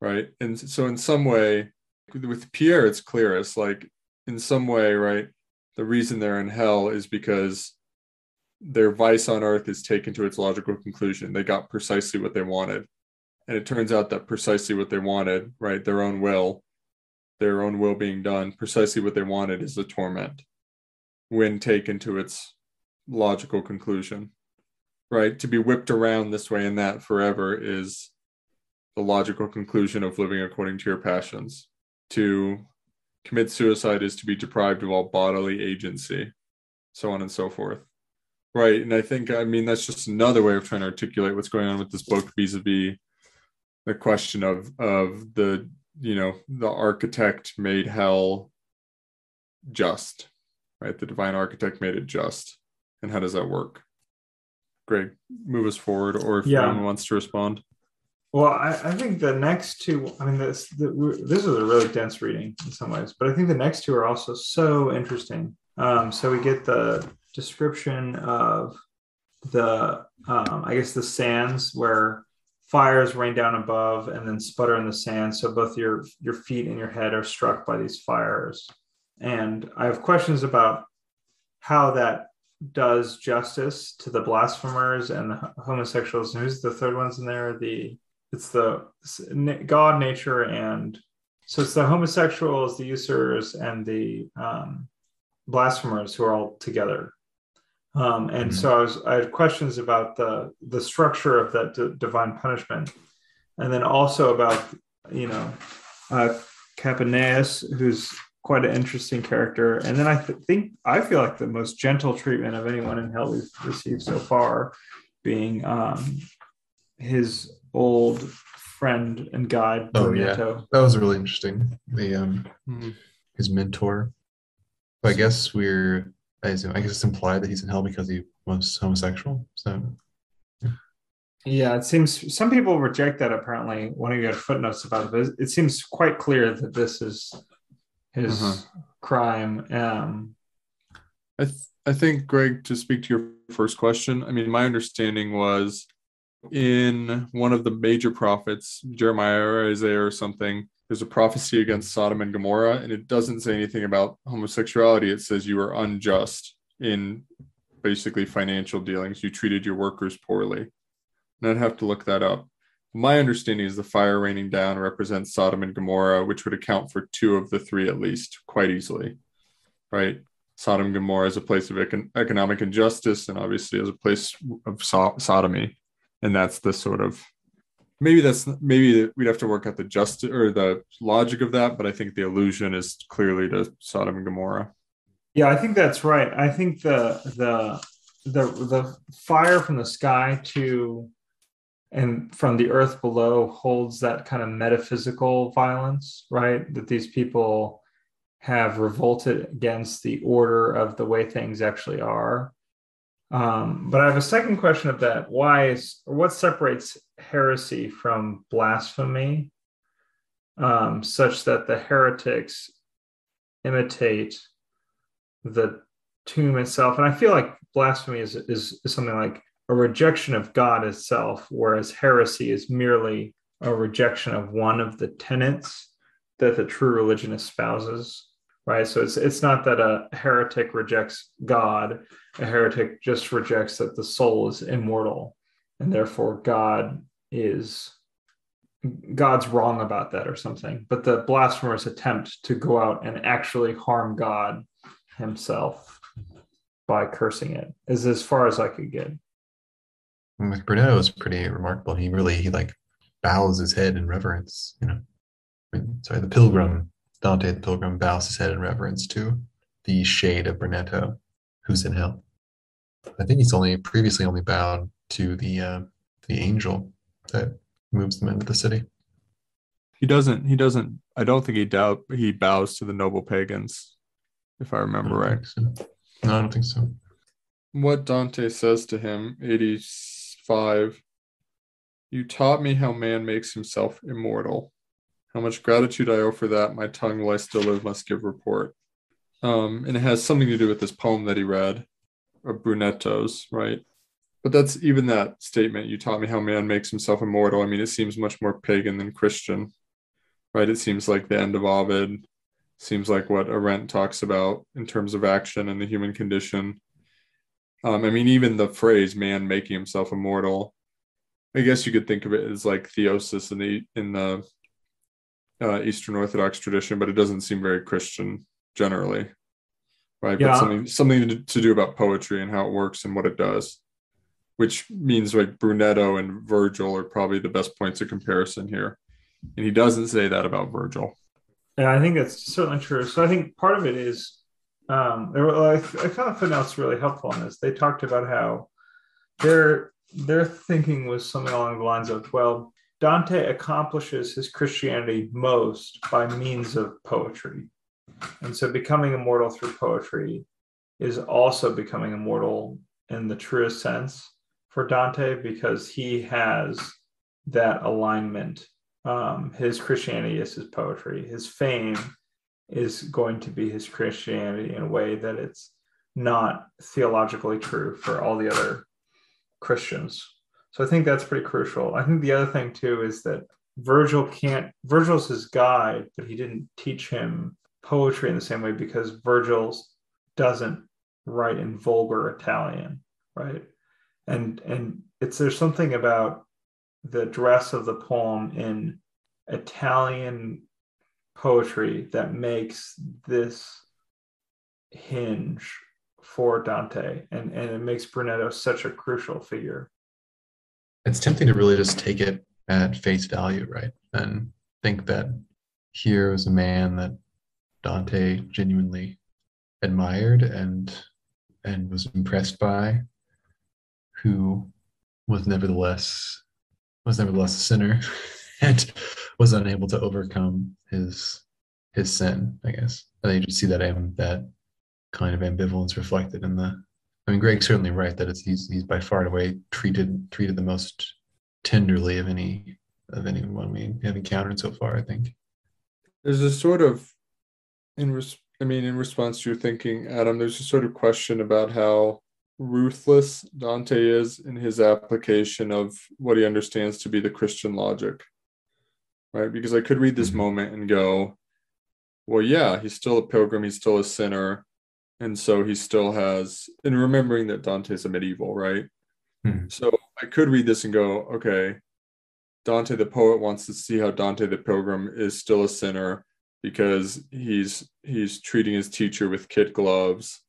Right, and so in some way, with Pierre, it's clearest. Like in some way, right. The reason they're in hell is because their vice on earth is taken to its logical conclusion. They got precisely what they wanted. And it turns out that precisely what they wanted, right, their own will, their own will being done, precisely what they wanted is the torment when taken to its logical conclusion, right? To be whipped around this way and that forever is the logical conclusion of living according to your passions. To commit suicide is to be deprived of all bodily agency, so on and so forth. Right. And I think, I mean, that's just another way of trying to articulate what's going on with this book vis-a-vis the question of, of the, you know, the architect made hell just, right? The divine architect made it just. And how does that work? Great. Move us forward, or if yeah. anyone wants to respond. Well, I, I think the next two, I mean, this the, this is a really dense reading in some ways, but I think the next two are also so interesting. Um, so we get the description of the, um, I guess, the sands where fires rain down above and then sputter in the sand. So both your, your feet and your head are struck by these fires. And I have questions about how that does justice to the blasphemers and the homosexuals. And who's the third ones in there? The... It's the God, nature, and so it's the homosexuals, the usurers, and the um, blasphemers who are all together. Um, and mm-hmm. so I, was, I had questions about the the structure of that d- divine punishment, and then also about you know uh, Aeneas, who's quite an interesting character. And then I th- think I feel like the most gentle treatment of anyone in hell we've received so far, being um, his. Old friend and guide. Oh Brunetto. Yeah, that was really interesting. The um, mm-hmm. his mentor. But I guess we're. I guess it's implied that he's in hell because he was homosexual. So. Yeah, yeah, it seems some people reject that. Apparently, one of you had footnotes about it, but it seems quite clear that this is his uh-huh. crime. Um, I th- I think, Greg, to speak to your first question. I mean, my understanding was. In one of the major prophets, Jeremiah or Isaiah or something, there's a prophecy against Sodom and Gomorrah, and it doesn't say anything about homosexuality. It says you were unjust in basically financial dealings. You treated your workers poorly. And I'd have to look that up. My understanding is the fire raining down represents Sodom and Gomorrah, which would account for two of the three at least quite easily, right? Sodom and Gomorrah is a place of econ- economic injustice, and obviously is a place of so- sodomy. And that's the sort of, maybe that's, maybe we'd have to work out the justice or the logic of that. But I think the allusion is clearly to Sodom and Gomorrah. Yeah, I think that's right. I think the, the, the, the fire from the sky to, and from the earth below holds that kind of metaphysical violence, right? That these people have revolted against the order of the way things actually are. Um, but I have a second question of that. Why is, or what separates heresy from blasphemy, um, such that the heretics imitate the tomb itself? And I feel like blasphemy is, is, is something like a rejection of God itself, whereas heresy is merely a rejection of one of the tenets that the true religion espouses. Right, so it's it's not that a heretic rejects God. A heretic just rejects that the soul is immortal, and therefore God is God's wrong about that or something. But the blasphemer's attempt to go out and actually harm God himself by cursing it is as far as I could get. With Brunetto, it's pretty remarkable. He really, he like bows his head in reverence, you know. I mean, sorry, the pilgrim, Dante the pilgrim bows his head in reverence to the shade of Brunetto, who's in hell. I think he's only previously only bowed to the uh, the angel that moves them into the city. He doesn't, he doesn't, I don't think he doubt, he bows to the noble pagans, if I remember I right. So. No, I don't think so. What Dante says to him, eighty-five, you taught me how man makes himself immortal. How much gratitude I owe for that, my tongue, while I still live, must give report. Um, and it has something to do with this poem that he read, of Brunetto's, right? But that's even that statement, you taught me how man makes himself immortal. I mean, it seems much more pagan than Christian, right? It seems like the end of Ovid, seems like what Arendt talks about in terms of action and the human condition. Um, I mean, even the phrase man making himself immortal, I guess you could think of it as like theosis in the, in the uh, Eastern Orthodox tradition, but it doesn't seem very Christian generally, right? Yeah. But something, something to do about poetry and how it works and what it does. Which means like Brunetto and Virgil are probably the best points of comparison here. And he doesn't say that about Virgil. Yeah, I think that's certainly true. So I think part of it is, um, I found the footnotes really helpful on this. They talked about how their, their thinking was something along the lines of, well, Dante accomplishes his Christianity most by means of poetry. And so becoming immortal through poetry is also becoming immortal in the truest sense for Dante, because he has that alignment. Um, his Christianity is his poetry. His fame is going to be his Christianity in a way that it's not theologically true for all the other Christians. So I think that's pretty crucial. I think the other thing too is that Virgil can't, Virgil's his guide, but he didn't teach him poetry in the same way, because Virgil doesn't write in vulgar Italian, right? And and it's there's something about the dress of the poem in Italian poetry that makes this hinge for Dante, and, and it makes Brunetto such a crucial figure. It's tempting to really just take it at face value, right? And think that here is a man that Dante genuinely admired and and was impressed by, who was nevertheless was nevertheless a sinner and was unable to overcome his his sin, I guess. And you just see that that kind of ambivalence reflected in the. I mean, Greg's certainly right that it's he's he's by far and away treated treated the most tenderly of any of anyone we have encountered so far. I think there's a sort of in resp- I mean, in response to your thinking, Adam, there's a sort of question about how ruthless Dante is in his application of what he understands to be the Christian logic, right? Because I could read this moment and go, well, yeah, he's still a pilgrim, he's still a sinner, and so he still has, and remembering that Dante's a medieval, right? Hmm. So I could read this and go, okay, Dante the poet wants to see how Dante the pilgrim is still a sinner because he's he's treating his teacher with kid gloves,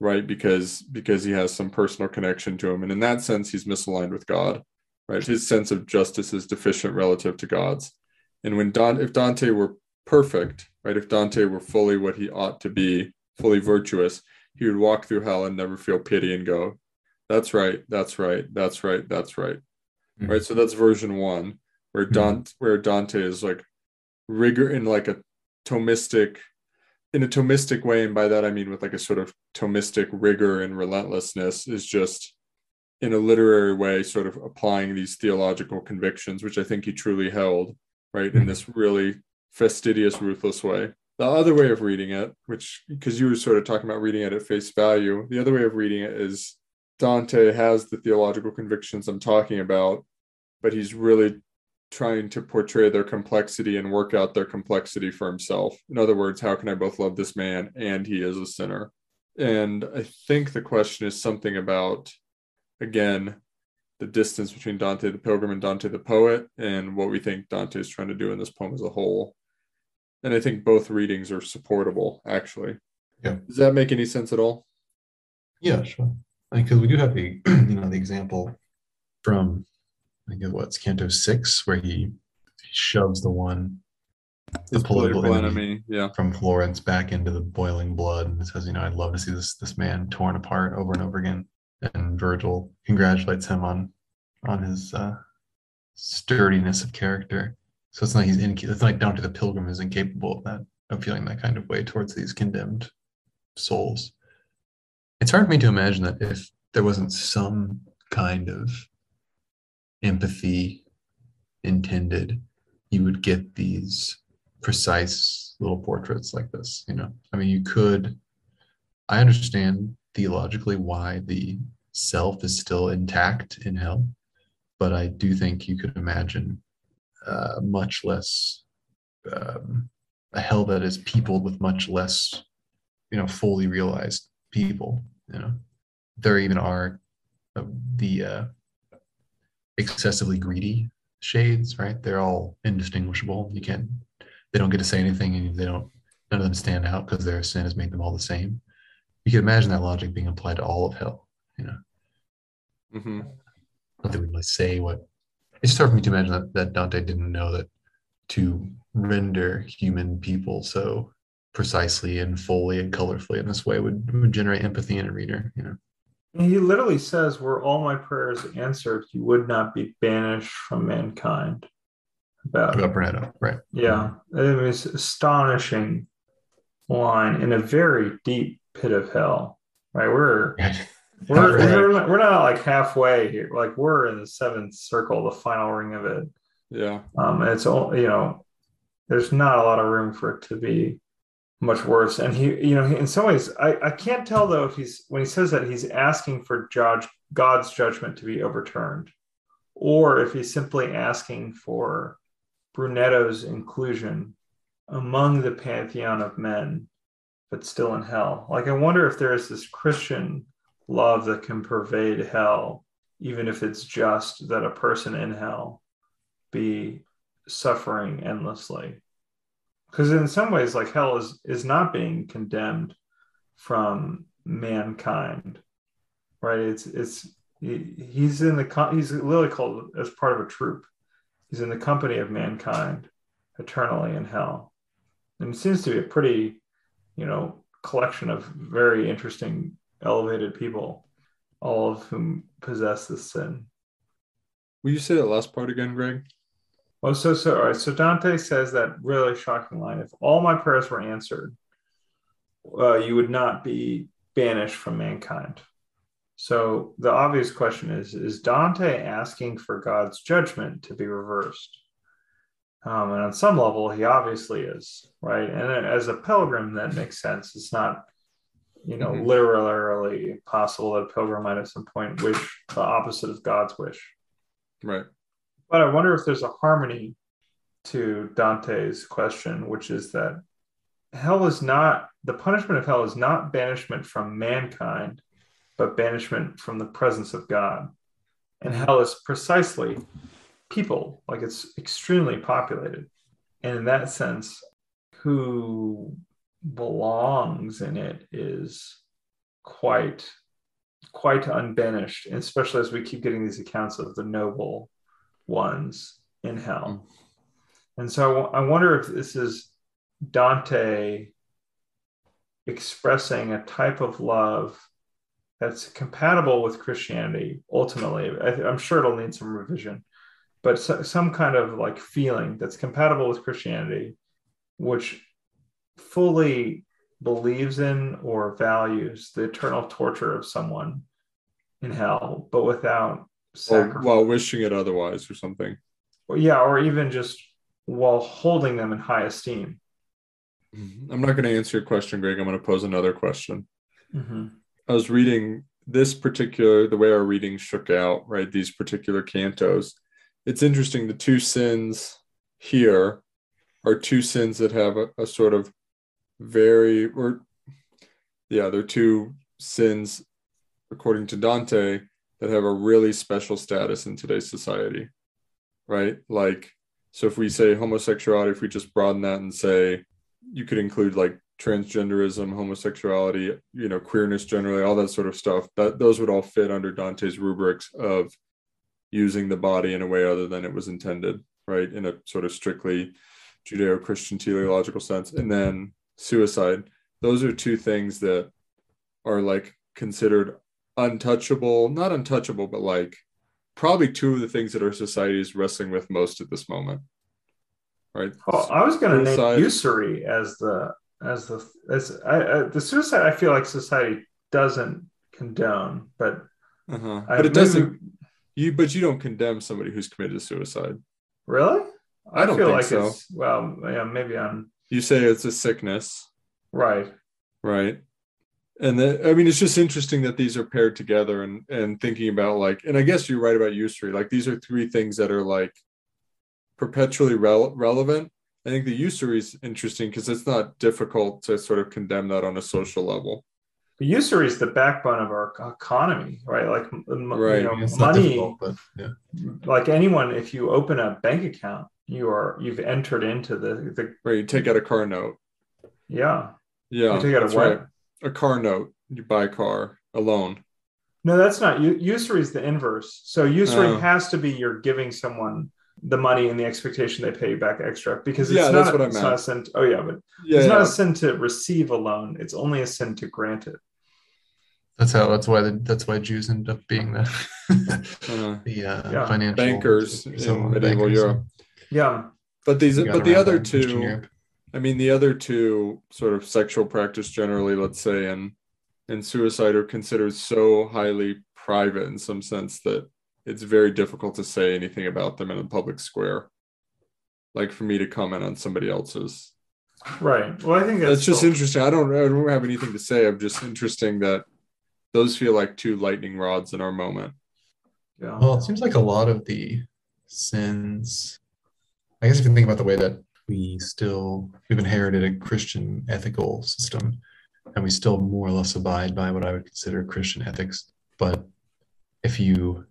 right? Because because he has some personal connection to him. And in that sense, he's misaligned with God, right? His sense of justice is deficient relative to God's. And when Dante, if Dante were perfect, right? If Dante were fully what he ought to be, fully virtuous, he would walk through hell and never feel pity and go, that's right, that's right, that's right, that's right. Mm-hmm. Right. So that's version one, where Dante, mm-hmm. where Dante is like rigor in like a Thomistic, in a Thomistic way, and by that I mean with like a sort of Thomistic rigor and relentlessness, is just in a literary way sort of applying these theological convictions, which I think he truly held, right, in this really fastidious, ruthless way. The other way of reading it, which, because you were sort of talking about reading it at face value, the other way of reading it is Dante has the theological convictions I'm talking about, but he's really trying to portray their complexity and work out their complexity for himself. In other words, how can I both love this man and he is a sinner? And I think the question is something about, again, the distance between Dante the Pilgrim and Dante the Poet, and what we think Dante is trying to do in this poem as a whole. And I think both readings are supportable, actually. Yeah. Does that make any sense at all? Yeah, sure. Because we do have the, you know, the example from, I think, what's Canto six, where he shoves the one, the political, political enemy, enemy yeah. from Florence back into the boiling blood, and says, you know, I'd love to see this this man torn apart over and over again. And Virgil congratulates him on on his uh, sturdiness of character. So it's not he's in, it's not like Dante the Pilgrim is incapable of that, of feeling that kind of way towards these condemned souls. It's hard for me to imagine that if there wasn't some kind of empathy intended, you would get these precise little portraits like this, you know? I mean, you could, I understand theologically why the self is still intact in hell, but I do think you could imagine uh, much less, um, a hell that is peopled with much less, you know, fully realized people, you know? There even are uh, the uh, excessively greedy shades, right? They're all indistinguishable. You can't, they don't get to say anything, and they don't, none of them stand out because their sin has made them all the same. You can imagine that logic being applied to all of hell, you know? Mm-hmm. Not that we really say what, it's just hard for me to imagine that, that Dante didn't know that to render human people so precisely and fully and colorfully in this way would, would generate empathy in a reader, you know? He literally says, were all my prayers answered, you would not be banished from mankind. About, About Brunetto, right. Yeah. It was an astonishing line in a very deep pit of hell. Right. We're we're, right. we're we're not like halfway here. Like we're in the seventh circle, the final ring of it. Yeah. Um, and it's all, you know, there's not a lot of room for it to be much worse. And he, you know, in some ways, I, I can't tell though if he's, when he says that, he's asking for judge, God's judgment to be overturned, or if he's simply asking for Brunetto's inclusion among the pantheon of men, but still in hell. Like, I wonder if there is this Christian love that can pervade hell, even if it's just that a person in hell be suffering endlessly. Because in some ways, like, hell is, is not being condemned from mankind, right? It's, it's, he, he's in the, he's literally called as part of a troop. He's in the company of mankind eternally in hell. And it seems to be a pretty, you know, collection of very interesting, elevated people, all of whom possess this sin. Will you say that last part again, Greg? Oh, so, so, all right. So Dante says that really shocking line, if all my prayers were answered, uh, you would not be banished from mankind. So the obvious question is, is Dante asking for God's judgment to be reversed? Um, and on some level, he obviously is, right? And as a pilgrim, that makes sense. It's not, you know, mm-hmm. literally possible that a pilgrim might at some point wish the opposite of God's wish. Right. But I wonder if there's a harmony to Dante's question, which is that hell is not, the punishment of hell is not banishment from mankind, but banishment from the presence of God. And hell is precisely people, like it's extremely populated. And in that sense, who belongs in it is quite, quite unbanished, especially as we keep getting these accounts of the noble ones in hell. And so I wonder if this is Dante expressing a type of love that's compatible with Christianity. Ultimately, I'm sure it'll need some revision, but some kind of like feeling that's compatible with Christianity, which fully believes in or values the eternal torture of someone in hell, but without sacrifice. While wishing it otherwise or something. Well, yeah, or even just while holding them in high esteem. I'm not going to answer your question, Greg. I'm going to pose another question. Mm-hmm. I was reading this particular, the way our reading shook out, right? These particular cantos. It's interesting. The two sins here are two sins that have a, a sort of very, or yeah, they're two sins, according to Dante, that have a really special status in today's society, right? Like, so if we say homosexuality, if we just broaden that and say, you could include like transgenderism, homosexuality, you know, queerness generally, all that sort of stuff, that those would all fit under Dante's rubrics of using the body in a way other than it was intended, right? In a sort of strictly Judeo-Christian teleological sense. And then suicide. Those are two things that are like considered untouchable, not untouchable, but like probably two of the things that our society is wrestling with most at this moment. Right. Oh, I was going to name usury as the as the as I, I, the suicide. I feel like society doesn't condone, but uh-huh. but I, it doesn't. Maybe, you but you don't condemn somebody who's committed suicide. Really? I, I don't feel think like so. It's, well, yeah, maybe I'm. You say it's a sickness. Right. Right. And the, I mean, it's just interesting that these are paired together, and and thinking about like, and I guess you're right about usury. Like these are three things that are like perpetually re- relevant. I think the usury is interesting because it's not difficult to sort of condemn that on a social level. But usury is the backbone of our economy, right? Like right. You know, I mean, money, but, yeah. Like anyone, if you open a bank account, you are, you've entered into the, the right. You take out a car note. Yeah. Yeah. You take out a what? Right. A car note. You buy a car, a loan. No, that's not. Usury is the inverse. So usury oh. has to be you're giving someone the money and the expectation they pay you back extra, because it's, yeah, not, that's what I meant. It's not a sin. To, oh yeah, but yeah, it's yeah. not a sin to receive a loan. It's only a sin to grant it. That's how. That's why. The, that's why Jews end up being the uh, the uh, yeah. financial bankers in medieval Europe. Yeah, but these. But the other two. I mean, the other two sort of sexual practice generally, let's say, and and suicide are considered so highly private in some sense that it's very difficult to say anything about them in a public square. Like for me to comment on somebody else's. Right. Well, I think that's, that's just cool. interesting. I don't, I don't have anything to say. I'm just interesting that those feel like two lightning rods in our moment. Yeah. Well, it seems like a lot of the sins, I guess if you think about the way that we still, we've inherited a Christian ethical system, and we still more or less abide by what I would consider Christian ethics. But if you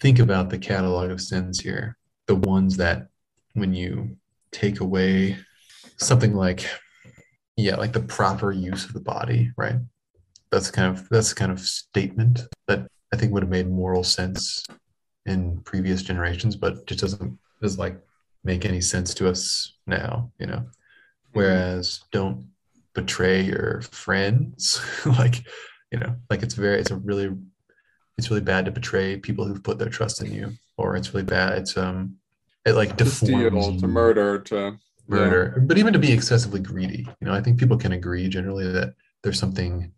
think about the catalog of sins here, the ones that when you take away something like, yeah, like the proper use of the body, right? That's kind of, that's the kind of statement that I think would have made moral sense in previous generations, but just doesn't, is like, make any sense to us now, you know, whereas don't betray your friends. Like, you know, like it's very, it's a really, it's really bad to betray people who've put their trust in you, or it's really bad. It's, um, it like deforms, to murder, to murder, yeah. But even to be excessively greedy. You know, I think people can agree generally that there's something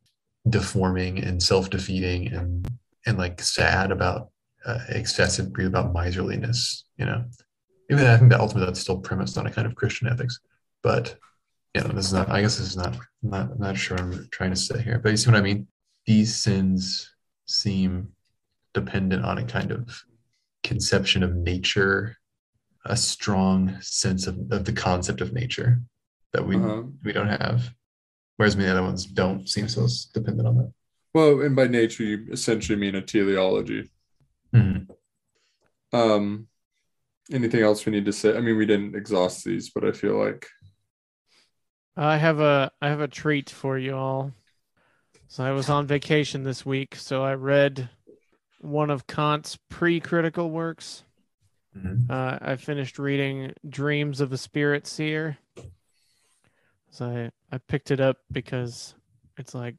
deforming and self-defeating and, and like sad about uh, excessive greed, about miserliness, you know. Even I think that ultimately that's still premised on a kind of Christian ethics, but you know, this is not. I guess this is not. Not not sure what I'm trying to say here, but you see what I mean. These sins seem dependent on a kind of conception of nature, a strong sense of, of the concept of nature that we uh-huh. we don't have, whereas many other ones don't seem so dependent on that. Well, and by nature you essentially mean a teleology. Mm-hmm. Um. Anything else we need to say? I mean, we didn't exhaust these, but I feel like I have a I have a treat for you all. So I was on vacation this week, so I read one of Kant's pre-critical works. Mm-hmm. Uh, I finished reading Dreams of a Spirit Seer. So I, I picked it up because it's like,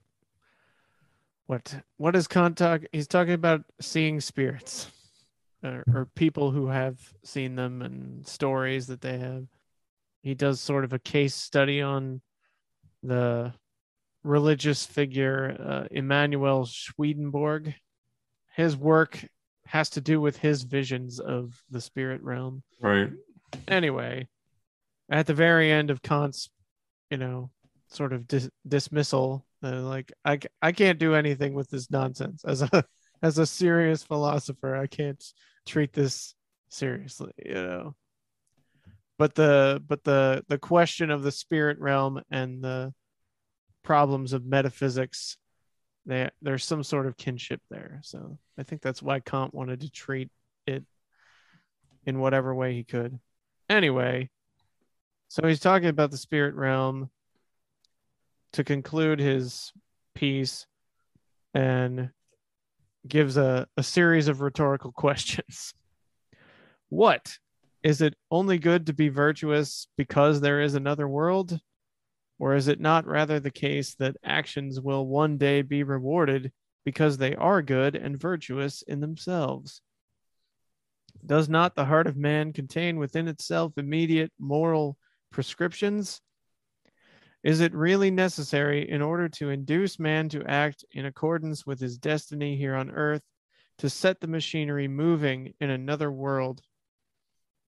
what what is Kant talk? He's talking about seeing spirits. Or, or people who have seen them and stories that they have. He does sort of a case study on the religious figure, uh, Emmanuel Swedenborg. His work has to do with his visions of the spirit realm. Right. Anyway, at the very end of Kant's, you know, sort of dis- dismissal, uh, like, I, I can't do anything with this nonsense. As a As a serious philosopher, I can't treat this seriously, you know. But the but the the question of the spirit realm and the problems of metaphysics, there there's some sort of kinship there. So I think that's why Kant wanted to treat it in whatever way he could. Anyway, so he's talking about the spirit realm to conclude his piece, and gives a, a series of rhetorical questions. What? Is it only good to be virtuous because there is another world? Or is it not rather the case that actions will one day be rewarded because they are good and virtuous in themselves? Does not the heart of man contain within itself immediate moral prescriptions? Is it really necessary, in order to induce man to act in accordance with his destiny here on earth, to set the machinery moving in another world?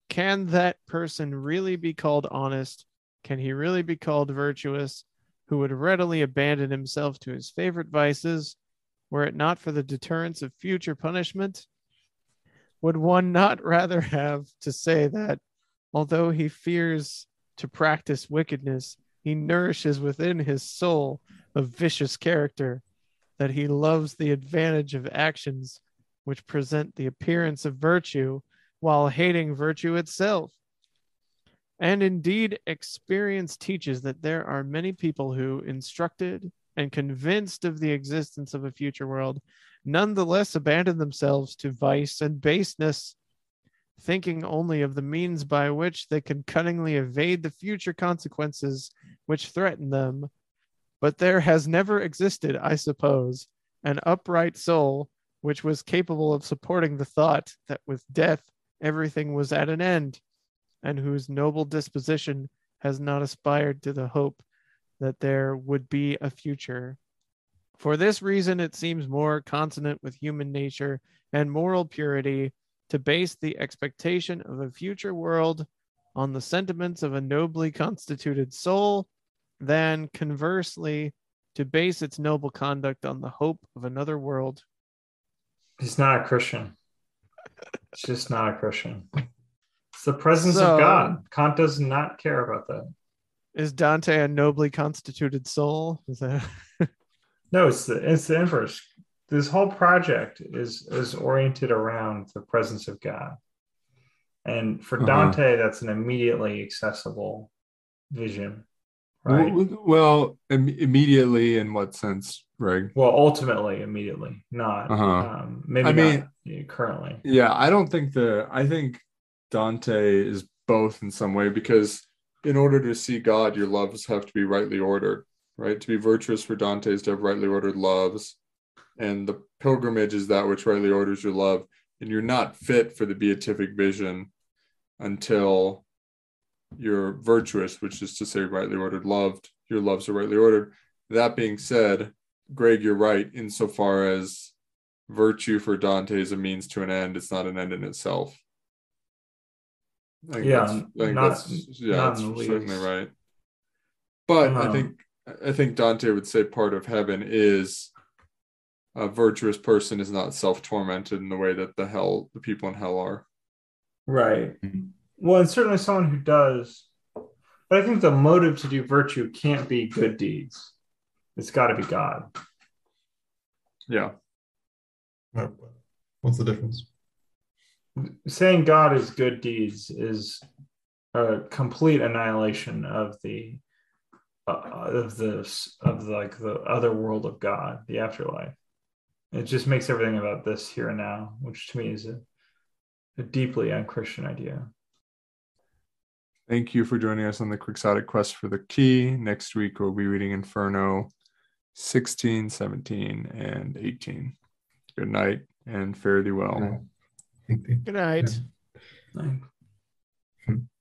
Can that person really be called honest? Can he really be called virtuous, who would readily abandon himself to his favorite vices, were it not for the deterrence of future punishment? Would one not rather have to say that, although he fears to practice wickedness, he nourishes within his soul a vicious character, that he loves the advantage of actions which present the appearance of virtue, while hating virtue itself? And indeed, experience teaches that there are many people who, instructed and convinced of the existence of a future world, nonetheless abandon themselves to vice and baseness, thinking only of the means by which they can cunningly evade the future consequences which threaten them. But there has never existed, I suppose, an upright soul which was capable of supporting the thought that with death everything was at an end, and whose noble disposition has not aspired to the hope that there would be a future. For this reason, it seems more consonant with human nature and moral purity to base the expectation of a future world on the sentiments of a nobly constituted soul, than, conversely, to base its noble conduct on the hope of another world. He's not a Christian. It's just not a Christian. It's the presence so, of God. Kant does not care about that. Is Dante a nobly constituted soul? Is that... No, it's the, it's the inverse. This whole project is is oriented around the presence of God. And for Dante, uh-huh. that's an immediately accessible vision, right? Well, im- immediately in what sense, Greg? Well, ultimately, immediately, not uh-huh. um, maybe I not mean, currently. Yeah, I don't think the, I think Dante is both in some way, because in order to see God, your loves have to be rightly ordered, right? To be virtuous for Dante is to have rightly ordered loves. And the pilgrimage is that which rightly orders your love, and you're not fit for the beatific vision until you're virtuous, which is to say rightly ordered, loved. Your loves are rightly ordered. That being said, Greg, you're right insofar as virtue for Dante is a means to an end. It's not an end in itself. I think yeah, that's, I think not, that's, yeah, not that's certainly right. But no. I think I think Dante would say part of heaven is a virtuous person is not self-tormented in the way that the hell, the people in hell are. Right. Well, and certainly someone who does, but I think the motive to do virtue can't be good deeds. It's got to be God. Yeah. What's the difference? Saying God is good deeds is a complete annihilation of the, uh, of the, of like the other world of God, the afterlife. It just makes everything about this here and now, which to me is a, a deeply un-Christian idea. Thank you for joining us on the Quixotic Quest for the Key. Next week, we'll be reading Inferno sixteen, seventeen, and eighteen. Good night, and fare thee well. Good night. Good night. Good night.